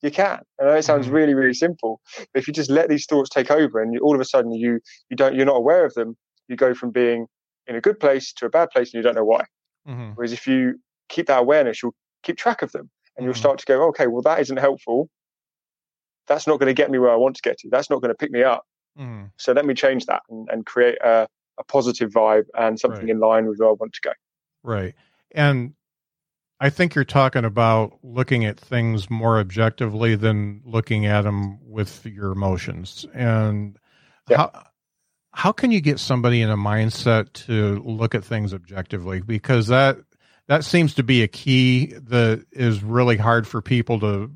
you can. I know it sounds mm-hmm. really, really simple, but if you just let these thoughts take over, and you, all of a sudden you you don't you're not aware of them, you go from being in a good place to a bad place, and you don't know why. Mm-hmm. Whereas if you keep that awareness, you'll keep track of them, and you'll mm-hmm. start to go, okay, well that isn't helpful. That's not going to get me where I want to get to. That's not going to pick me up. Mm-hmm. So let me change that and, and create a, a positive vibe and something right. in line with where I want to go. Right, and I think you're talking about looking at things more objectively than looking at them with your emotions. And yeah. how how can you get somebody in a mindset to look at things objectively? Because that that seems to be a key that is really hard for people to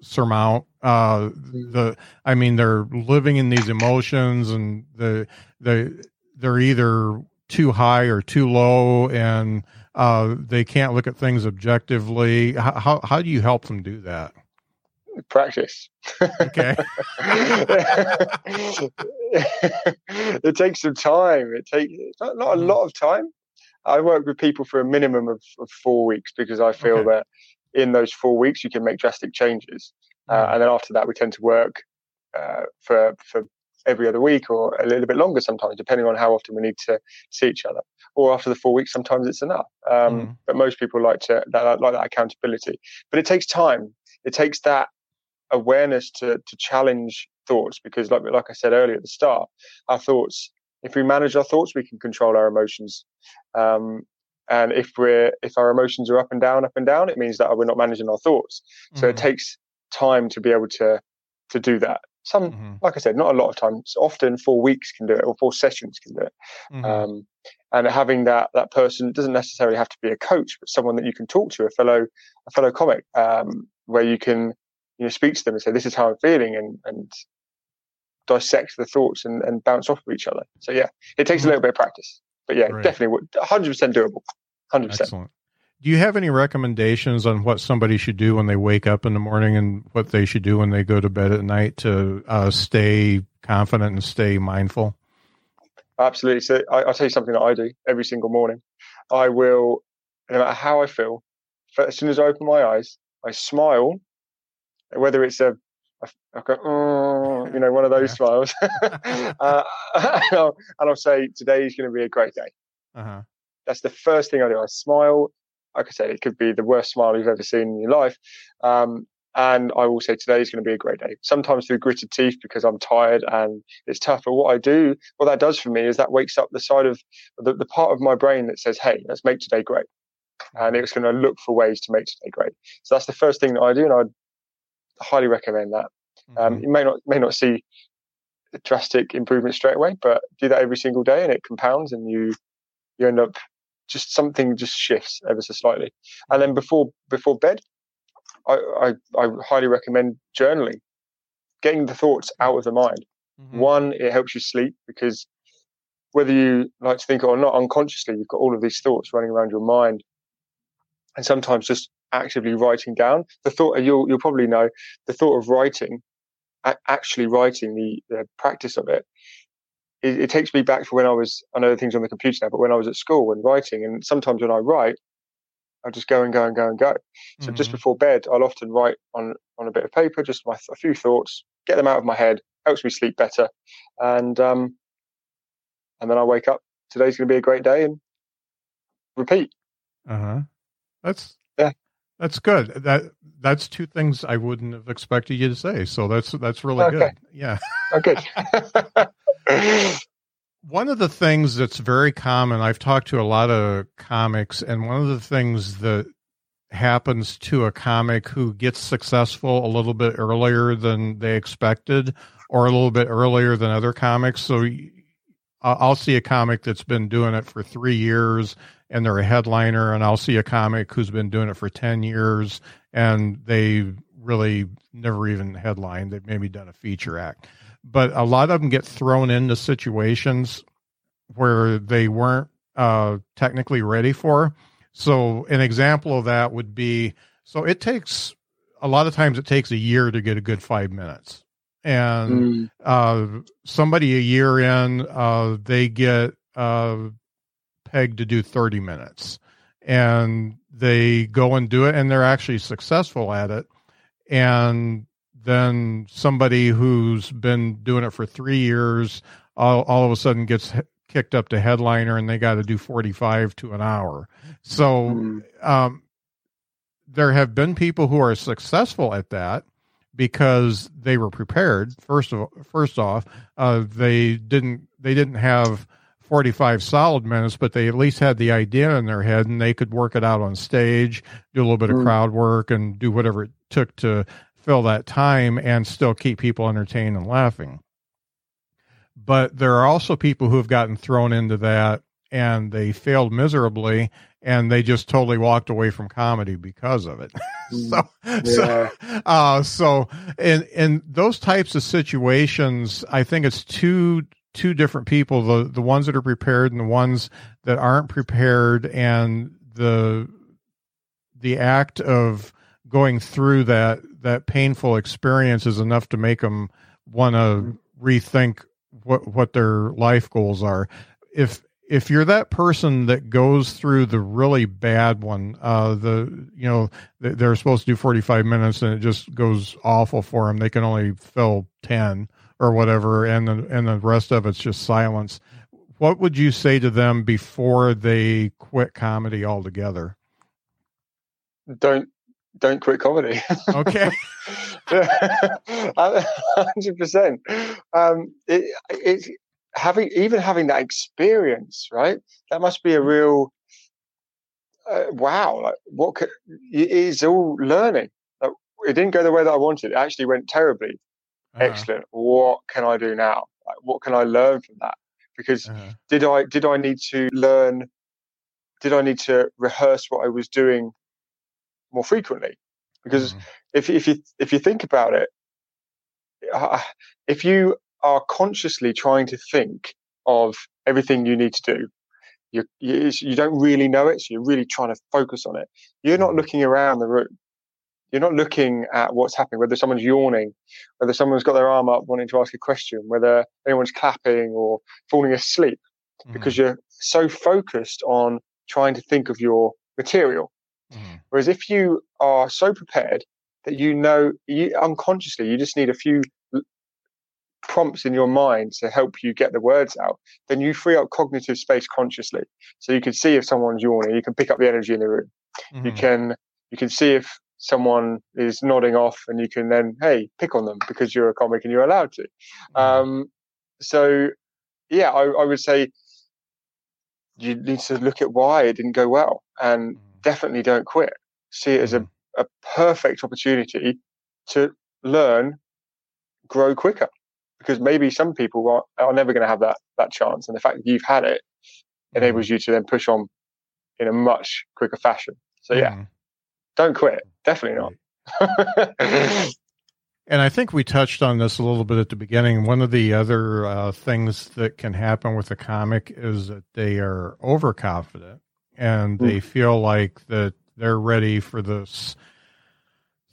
surmount. Uh, the I mean, they're living in these emotions, and the the they're either too high or too low, and uh, they can't look at things objectively. How, how how do you help them do that? Practice. Okay. It takes some time. It takes not, not a lot of time. I work with people for a minimum of, of four weeks because I feel okay. that in those four weeks you can make drastic changes. Uh, and then after that, we tend to work uh, for for every other week or a little bit longer sometimes, depending on how often we need to see each other. Or after the four weeks, sometimes it's enough. Um, mm-hmm. But most people like to that, like that accountability. But it takes time. It takes that awareness to to challenge thoughts because, like like I said earlier at the start, our thoughts. If we manage our thoughts, we can control our emotions. Um, and if we're if our emotions are up and down, up and down, it means that we're not managing our thoughts. So mm-hmm. it takes time to be able to to do that. Some, mm-hmm. like I said, not a lot of time. Often four weeks can do it, or four sessions can do it. Mm-hmm. Um, and having that that person doesn't necessarily have to be a coach, but someone that you can talk to, a fellow a fellow comic, um, where you can you know speak to them and say, "This is how I'm feeling," and and dissect the thoughts and, and bounce off of each other. So yeah, it takes mm-hmm. a little bit of practice, but yeah, right. definitely, one hundred percent doable, one hundred percent. Excellent. Do you have any recommendations on what somebody should do when they wake up in the morning and what they should do when they go to bed at night to uh, stay confident and stay mindful? Absolutely. So I, I'll tell you something that I do every single morning. I will, no matter how I feel, as soon as I open my eyes, I smile, whether it's a, a, like a oh, you know, one of those yeah. smiles. uh, and, I'll, and I'll say, today is going to be a great day. Uh-huh. That's the first thing I do. I smile. Like I said, it could be the worst smile you've ever seen in your life. Um, and I will say today is going to be a great day, sometimes through gritted teeth because I'm tired and it's tough. But what I do, what that does for me is that wakes up the side of the, the part of my brain that says, hey, let's make today great. And it's going to look for ways to make today great. So that's the first thing that I do. And I highly recommend that. Um, mm-hmm. You may not, may not see drastic improvement straight away, but do that every single day and it compounds and you, you end up just something just shifts ever so slightly. And then before before bed, I, I, I highly recommend journaling, getting the thoughts out of the mind. Mm-hmm. One, it helps you sleep because whether you like to think it or not, unconsciously, you've got all of these thoughts running around your mind. And sometimes just actively writing down the thought, you'll, you'll probably know, the thought of writing, actually writing the, the practice of it, It, it takes me back to when I was, I know things on the computer now, but when I was at school and writing, and sometimes when I write, I just go and go and go and go. So mm-hmm. just before bed, I'll often write on, on a bit of paper, just my, a few thoughts, get them out of my head, helps me sleep better. And, um, and then I wake up, today's going to be a great day, and repeat. Uh-huh. That's, yeah. That's good. That that's two things I wouldn't have expected you to say. So that's, that's really okay. good. Yeah. Okay. One of the things that's very common, I've talked to a lot of comics, and one of the things that happens to a comic who gets successful a little bit earlier than they expected or a little bit earlier than other comics. So I'll see a comic that's been doing it for three years and they're a headliner, and I'll see a comic who's been doing it for ten years and they really never even headlined. They've maybe done a feature act. But a lot of them get thrown into situations where they weren't uh, technically ready for. So an example of that would be, so it takes, a lot of times it takes a year to get a good five minutes. And mm. uh, somebody a year in, uh, they get uh, pegged to do thirty minutes. And they go and do it, and they're actually successful at it. And then somebody who's been doing it for three years all, all of a sudden gets he- kicked up to headliner, and they got to do forty-five to an hour. So um, there have been people who are successful at that because they were prepared. First of first off, uh, they didn't they didn't have forty-five solid minutes, but they at least had the idea in their head, and they could work it out on stage, do a little bit of crowd work, and do whatever it took to fill that time and still keep people entertained and laughing. But there are also people who have gotten thrown into that and they failed miserably and they just totally walked away from comedy because of it. so, yeah. so, uh, so in, in those types of situations, I think it's two, two different people, the, the ones that are prepared and the ones that aren't prepared. And the, the act of going through that, that painful experience is enough to make them want to rethink what, what their life goals are. If, if you're that person that goes through the really bad one, uh, the, you know, they're supposed to do forty-five minutes and it just goes awful for them. They can only fill ten or whatever. And the, and the rest of it's just silence. What would you say to them before they quit comedy altogether? Don't, don't quit comedy. Okay. one hundred percent. Um, it, it's, having even having that experience, right? That must be a real uh, wow. Like, what could, it is all learning. Like, it didn't go the way that I wanted. It actually went terribly. Uh-huh. Excellent. What can I do now? Like, what can I learn from that? Because uh-huh. did I did I need to learn? Did I need to rehearse what I was doing more frequently? Because uh-huh. if if you if you think about it, uh, if you are consciously trying to think of everything you need to do, you, you you don't really know it, so you're really trying to focus on it. You're not looking around the room. You're not looking at what's happening, whether someone's yawning, whether someone's got their arm up wanting to ask a question, whether anyone's clapping or falling asleep, mm-hmm. because you're so focused on trying to think of your material. Mm-hmm. Whereas if you are so prepared that you know, you unconsciously, you just need a few prompts in your mind to help you get the words out, then you free up cognitive space consciously. So you can see if someone's yawning, you can pick up the energy in the room. Mm-hmm. You can you can see if someone is nodding off, and you can then, hey, pick on them because you're a comic and you're allowed to. Mm-hmm. Um, so, yeah, I, I would say you need to look at why it didn't go well, and mm-hmm. definitely don't quit. See it as a, a perfect opportunity to learn, grow quicker. Because maybe some people are, are never going to have that that chance. And the fact that you've had it enables you to then push on in a much quicker fashion. So, yeah, mm. don't quit. Definitely not. And I think we touched on this a little bit at the beginning. One of the other uh, things that can happen with a comic is that they are overconfident and mm. they feel like that they're ready for this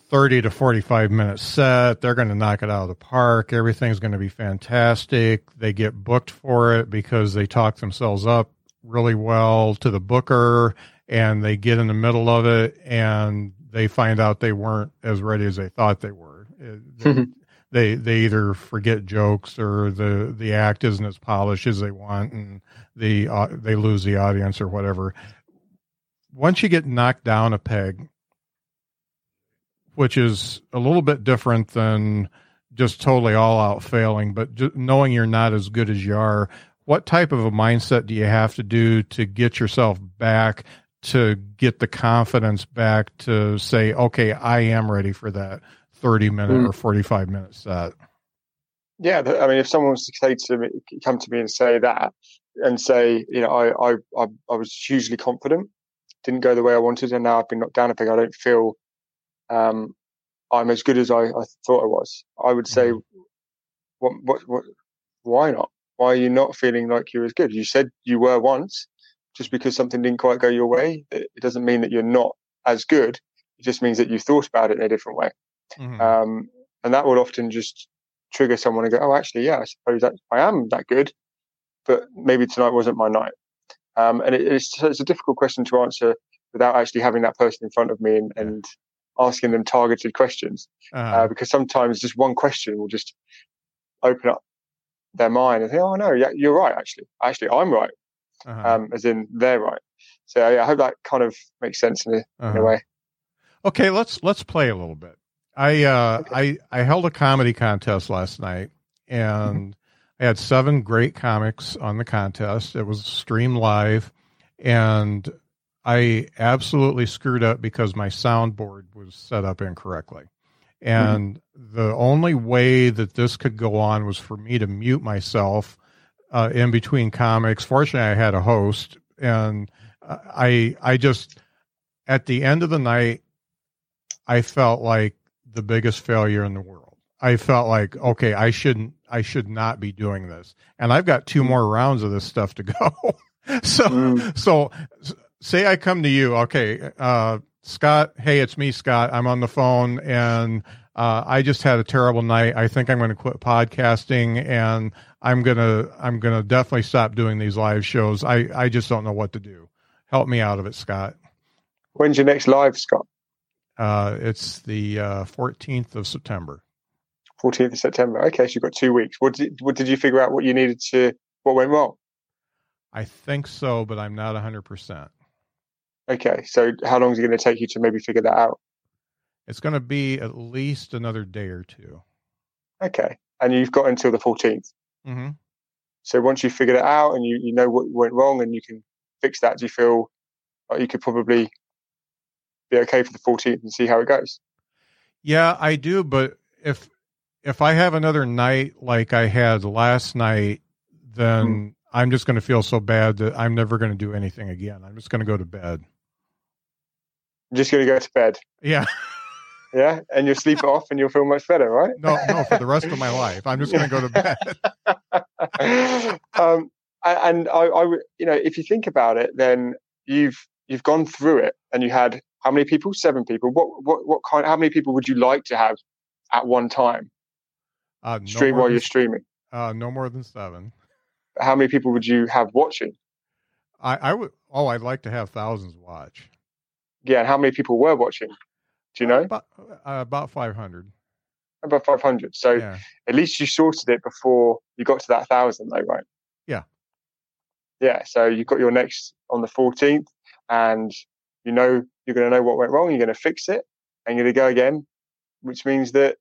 thirty to forty-five minute set. They're going to knock it out of the park. Everything's going to be fantastic. They get booked for it because they talk themselves up really well to the booker, and they get in the middle of it and they find out they weren't as ready as they thought they were. They, they, they either forget jokes, or the, the act isn't as polished as they want, and the, uh, they lose the audience or whatever. Once you get knocked down a peg, which is a little bit different than just totally all out failing, but just knowing you're not as good as you are, what type of a mindset do you have to do to get yourself back, to get the confidence back to say, okay, I am ready for that thirty minute mm. or forty-five minute set? Yeah. I mean, if someone was to say to me, come to me and say that and say, you know, I, I, I, I was hugely confident, didn't go the way I wanted, and now I've been knocked down a peg, I don't feel, Um, I'm as good as I, I thought I was. I would say, what, what, what? Why not? Why are you not feeling like you're as good? You said you were once. Just because something didn't quite go your way, it doesn't mean that you're not as good. It just means that you thought about it in a different way. Mm-hmm. Um, and that will often just trigger someone and go, oh, actually, yeah, I suppose that I am that good, but maybe tonight wasn't my night. Um, and it, it's, it's a difficult question to answer without actually having that person in front of me and, and asking them targeted questions, uh, uh, because sometimes just one question will just open up their mind and think, oh, no, yeah, you're right, actually. Actually, I'm right, uh-huh. um, as in they're right. So yeah, I hope that kind of makes sense in a, uh-huh. in a way. Okay, let's let's play a little bit. I, uh, okay. I, I held a comedy contest last night, and I had seven great comics on the contest. It was streamed live, and I absolutely screwed up because my soundboard was set up incorrectly. And mm-hmm. the only way that this could go on was for me to mute myself uh, in between comics. Fortunately, I had a host, and I, I just, at the end of the night, I felt like the biggest failure in the world. I felt like, okay, I shouldn't, I should not be doing this. And I've got two more rounds of this stuff to go. so, mm. so, Say I come to you, okay, uh, Scott, hey, it's me, Scott. I'm on the phone, and uh, I just had a terrible night. I think I'm going to quit podcasting, and I'm going to, I'm going to definitely stop doing these live shows. I, I just don't know what to do. Help me out of it, Scott. When's your next live, Scott? Uh, it's the uh, fourteenth of September. Fourteenth of September. Okay, so you've got two weeks. What did what did you figure out? What you needed to? What went wrong? I think so, but I'm not a hundred percent. Okay, so how long is it going to take you to maybe figure that out? It's going to be at least another day or two. Okay, and you've got until the fourteenth. Mm-hmm. So once you figure it out and you you know what went wrong and you can fix that, do you feel like you could probably be okay for the fourteenth and see how it goes? Yeah, I do. But if if I have another night like I had last night, then mm-hmm. I'm just going to feel so bad that I'm never going to do anything again. I'm just going to go to bed. I'm just going to go to bed. Yeah. Yeah. And you'll sleep it off and you'll feel much better, right? No, no, for the rest of my life. I'm just going to go to bed. um, and I, I, you know, if you think about it, then you've, you've gone through it and you had how many people? Seven people. What, what, what kind, how many people would you like to have at one time? Uh, no Stream while than, you're streaming. Uh, no more than seven. How many people would you have watching? I, I would. Oh, I'd like to have thousands watch. Yeah. And how many people were watching? Do you know? About, uh, about five hundred. About five hundred. So yeah. At least you sorted it before you got to that thousand though, right? Yeah. Yeah. So you got your next on the fourteenth and you know, you're going to know what went wrong. You're going to fix it and you're going to go again, which means that,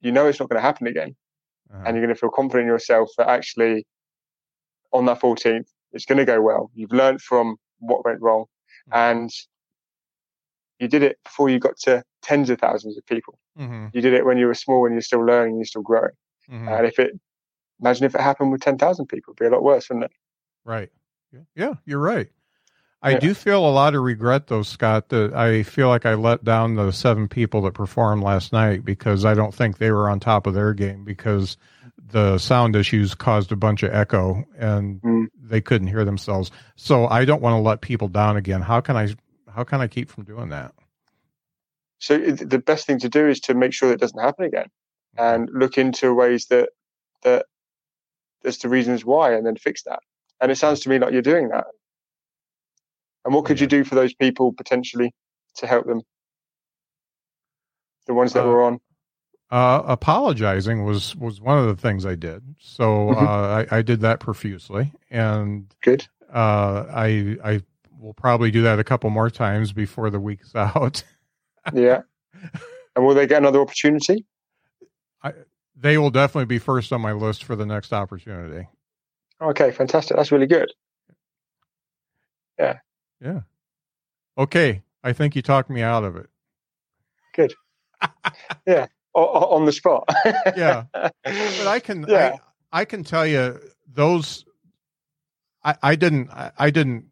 you know, it's not going to happen again. Uh-huh. And you're going to feel confident in yourself that actually, on that fourteenth, it's going to go well. You've learned from what went wrong and you did it before you got to tens of thousands of people. Mm-hmm. You did it when you were small and you're still learning, you're still growing. Mm-hmm. And if it, imagine if it happened with ten thousand people, it'd be a lot worse, wouldn't it? Right. Yeah, you're right. I yeah. do feel a lot of regret though, Scott, that I feel like I let down the seven people that performed last night because I don't think they were on top of their game because the sound issues caused a bunch of echo and mm. they couldn't hear themselves. So I don't want to let people down again. How can I, how can I keep from doing that? So the best thing to do is to make sure that it doesn't happen again and look into ways that, that there's the reasons why, and then fix that. And it sounds to me like you're doing that. And what could yeah. you do for those people potentially to help them? The ones that uh, were on. Uh, apologizing was, was one of the things I did. So uh, I, I did that profusely and good. Uh, I, I, We'll probably do that a couple more times before the week's out. Yeah. And will they get another opportunity? I, they will definitely be first on my list for the next opportunity. Okay, fantastic. That's really good. Yeah. Yeah. Okay. I think you talked me out of it. Good. Yeah. O- on the spot. Yeah. But I can, yeah. I, I can tell you those, I, I didn't, I, I didn't,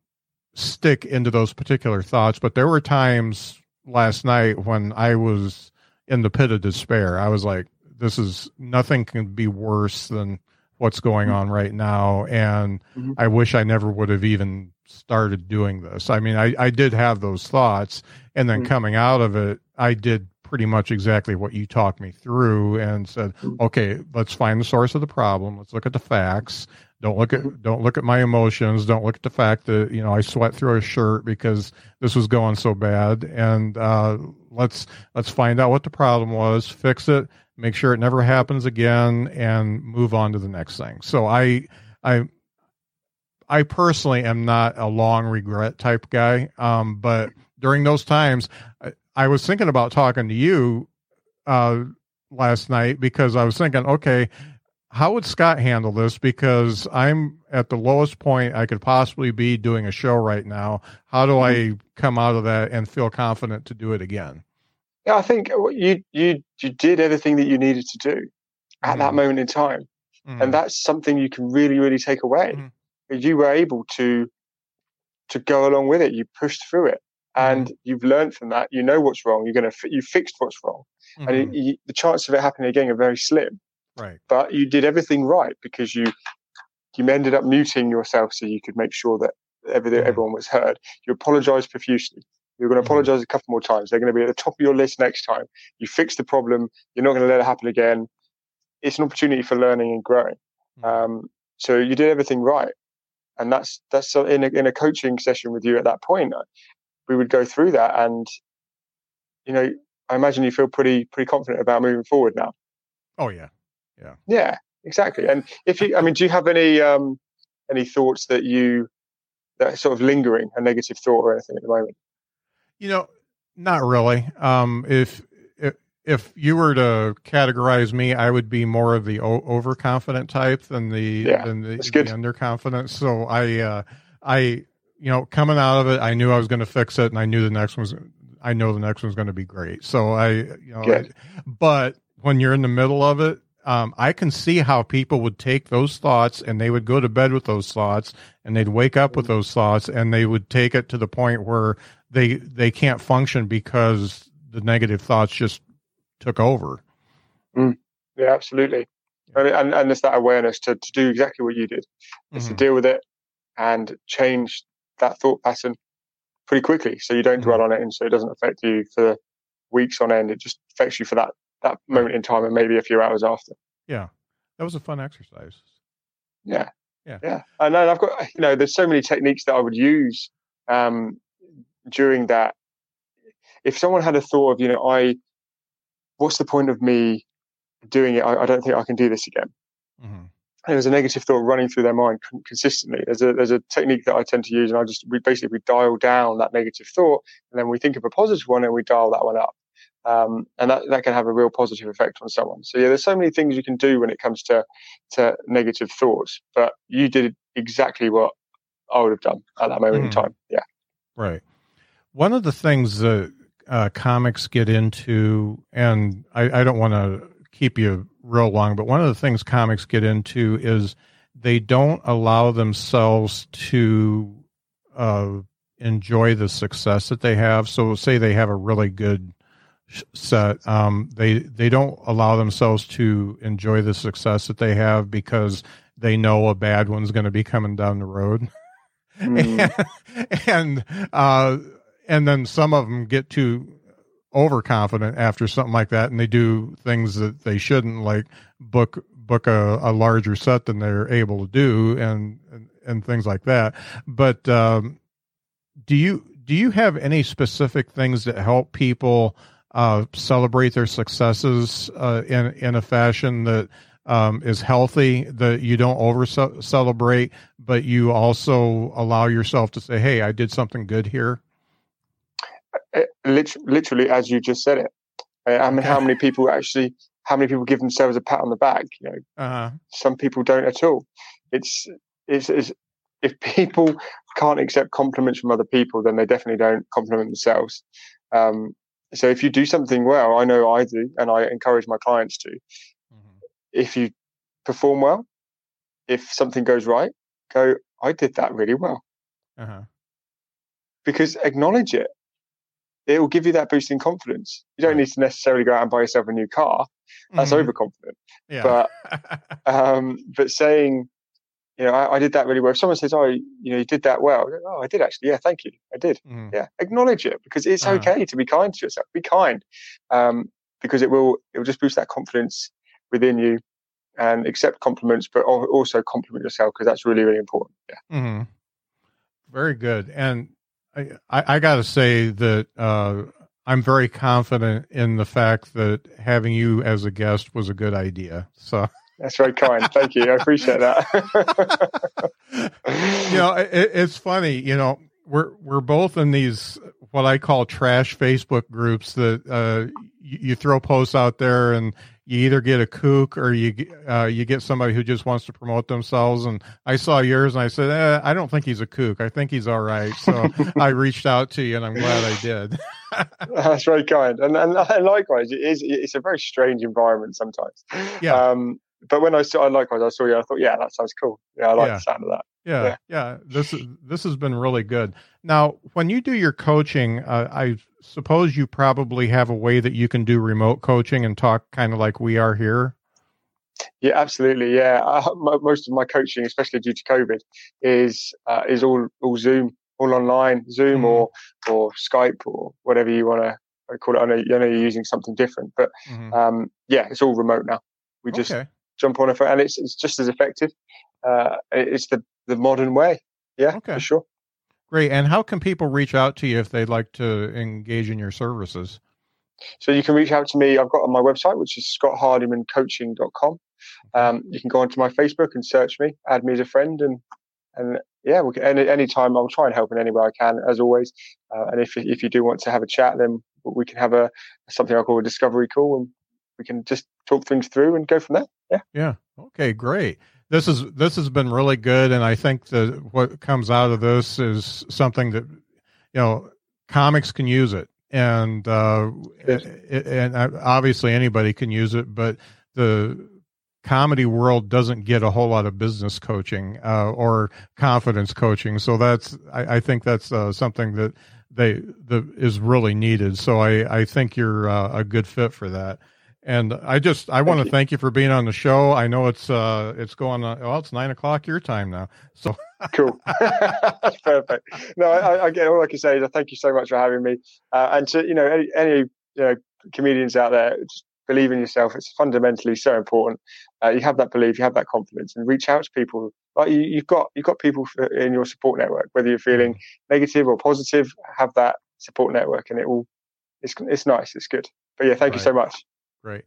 stick into those particular thoughts, but there were times last night when I was in the pit of despair. I was like, this is, nothing can be worse than what's going on right now. And mm-hmm. I wish I never would have even started doing this. I mean, I, I did have those thoughts, and then mm-hmm. coming out of it, I did pretty much exactly what you talked me through and said, mm-hmm. okay, let's find the source of the problem. Let's look at the facts. Don't look at, don't look at my emotions. Don't look at the fact that, you know, I sweat through a shirt because this was going so bad. And, uh, let's, let's find out what the problem was, fix it, make sure it never happens again, and move on to the next thing. So I, I, I personally am not a long regret type guy. Um, but during those times I, I was thinking about talking to you, uh, last night, because I was thinking, okay, how would Scott handle this? Because I'm at the lowest point I could possibly be doing a show right now. How do I come out of that and feel confident to do it again? Yeah, I think you you you did everything that you needed to do at mm. that moment in time. Mm. And that's something you can really, really take away. Mm. You were able to to go along with it. You pushed through it. And mm. you've learned from that. You know what's wrong. You're going to, you fixed what's wrong. Mm-hmm. And you, you, the chance of it happening again are very slim. Right. But you did everything right because you you ended up muting yourself so you could make sure that every, mm. everyone was heard. You apologized profusely. You're going to apologize a couple more times. They're going to be at the top of your list next time. You fix the problem. You're not going to let it happen again. It's an opportunity for learning and growing. Um, so you did everything right. And that's, that's in a, in a coaching session with you at that point, we would go through that. And, you know, I imagine you feel pretty, pretty confident about moving forward now. Oh yeah. Yeah. Yeah, exactly. And if you, I mean, do you have any, um, any thoughts that you, that are sort of lingering, a negative thought or anything at the moment? You know, not really. Um, if, if, if you were to categorize me, I would be more of the o- overconfident type than the, yeah, than the, the underconfident. So I, uh, I, you know, coming out of it, I knew I was going to fix it, and I knew the next one's, I know the next one's going to be great. So I, you know, I, but when you're in the middle of it, um, I can see how people would take those thoughts, and they would go to bed with those thoughts, and they'd wake up with those thoughts, and they would take it to the point where they, they can't function because the negative thoughts just took over. Mm. Yeah, absolutely. And, and, and it's that awareness to, to do exactly what you did. It's mm-hmm. to deal with it and change that thought pattern pretty quickly, so you don't mm-hmm. dwell on it, and so it doesn't affect you for weeks on end. It just affects you for that, that moment in time, and maybe a few hours after. Yeah. That was a fun exercise. Yeah. Yeah. Yeah. And I've got, you know, there's so many techniques that I would use um, during that. If someone had a thought of, you know, I, what's the point of me doing it? I, I don't think I can do this again. Mm-hmm. And there's a negative thought running through their mind consistently. There's a, there's a technique that I tend to use, and I just, we basically dial down that negative thought, and then we think of a positive one and we dial that one up. Um, and that, that can have a real positive effect on someone. So yeah, there's so many things you can do when it comes to, to negative thoughts, but you did exactly what I would have done at that moment mm. in time. Yeah. Right. One of the things that, uh, comics get into, and I, I don't want to keep you real long, but one of the things comics get into is they don't allow themselves to, uh, enjoy the success that they have. So say they have a really good set. Um, they, they don't allow themselves to enjoy the success that they have because they know a bad one's going to be coming down the road. Mm. and, and, uh, and then some of them get too overconfident after something like that, and they do things that they shouldn't, like book, book a, a larger set than they're able to do, and, and, and things like that. But, um, do you, do you have any specific things that help people, uh, celebrate their successes, uh, in, in a fashion that, um, is healthy, that you don't over celebrate, but you also allow yourself to say, hey, I did something good here? Literally, literally, as you just said it. I mean, okay. how many people actually, how many people give themselves a pat on the back? You know, uh-huh. some people don't at all. It's, it's, it's, if people can't accept compliments from other people, then they definitely don't compliment themselves. Um, so if you do something well, I know I do, and I encourage my clients to. Mm-hmm. If you perform well, if something goes right, go, I did that really well. Uh-huh. Because acknowledge it. It will give you that boost in confidence. You don't need to necessarily go out and buy yourself a new car. That's mm-hmm. overconfident. Yeah. But um, but saying, you know, I, I did that really well. If someone says, oh, you know, you did that well. Oh, I did actually. Yeah, thank you. I did. Mm. Yeah. Acknowledge it, because it's uh-huh. okay to be kind to yourself. Be kind, um, because it will it will just boost that confidence within you, and accept compliments, but also compliment yourself, because that's really, really important. Yeah. Mm-hmm. Very good. And I, I got to say that uh, I'm very confident in the fact that having you as a guest was a good idea. So that's very kind. Thank you. I appreciate that. You know, it, it's funny. You know, we're we're both in these what I call trash Facebook groups that uh, you, you throw posts out there, and you either get a kook or you uh, you get somebody who just wants to promote themselves. And I saw yours, and I said, eh, I don't think he's a kook. I think he's all right. So I reached out to you, and I'm glad I did. That's very kind. And, and likewise, it is, it's a very strange environment sometimes. Yeah. Um, but when I saw, likewise, I saw you, I thought, yeah, that sounds cool. Yeah, I like yeah. the sound of that. Yeah, yeah, yeah. This is, this has been really good. Now, when you do your coaching, uh, I suppose you probably have a way that you can do remote coaching and talk kind of like we are here. Yeah, absolutely. Yeah, I, my, most of my coaching, especially due to COVID, is uh, is all all Zoom, all online, Zoom mm. or or Skype or whatever you want to call it. I know, I know you're using something different, but mm-hmm. um, yeah, it's all remote now. We just okay. jump on a phone, and it's it's just as effective. Uh, it's the, the modern way. Yeah, okay. for sure. Great. And how can people reach out to you if they'd like to engage in your services? So you can reach out to me. I've got on my website, which is scott hardiman coaching dot com. Um, you can go onto my Facebook and search me, add me as a friend, and and yeah, we can, any any time I'll try and help in any way I can, as always. Uh, and if if you do want to have a chat, then we can have a something I call a discovery call, and we can just talk things through and go from there. Yeah. Yeah. Okay. Great. This is this has been really good, and I think that what comes out of this is something that, you know, comics can use it, and uh, yes. it, and obviously anybody can use it, but the comedy world doesn't get a whole lot of business coaching uh, or confidence coaching, so that's I, I think that's uh, something that they the is really needed. So I I think you're uh, a good fit for that. And I just, I want to thank you for being on the show. I know it's, uh, it's going on, well, it's nine o'clock your time now. So cool. That's perfect. No, I, I get all I can say is I thank you so much for having me. Uh, and to, you know, any, any, you know, comedians out there, just believe in yourself. It's fundamentally so important. Uh, you have that belief, you have that confidence, and reach out to people. Like you, you've got, you've got people in your support network, whether you're feeling negative or positive, have that support network, and it will, it's, it's nice. It's good. But yeah, thank right. you so much. Great.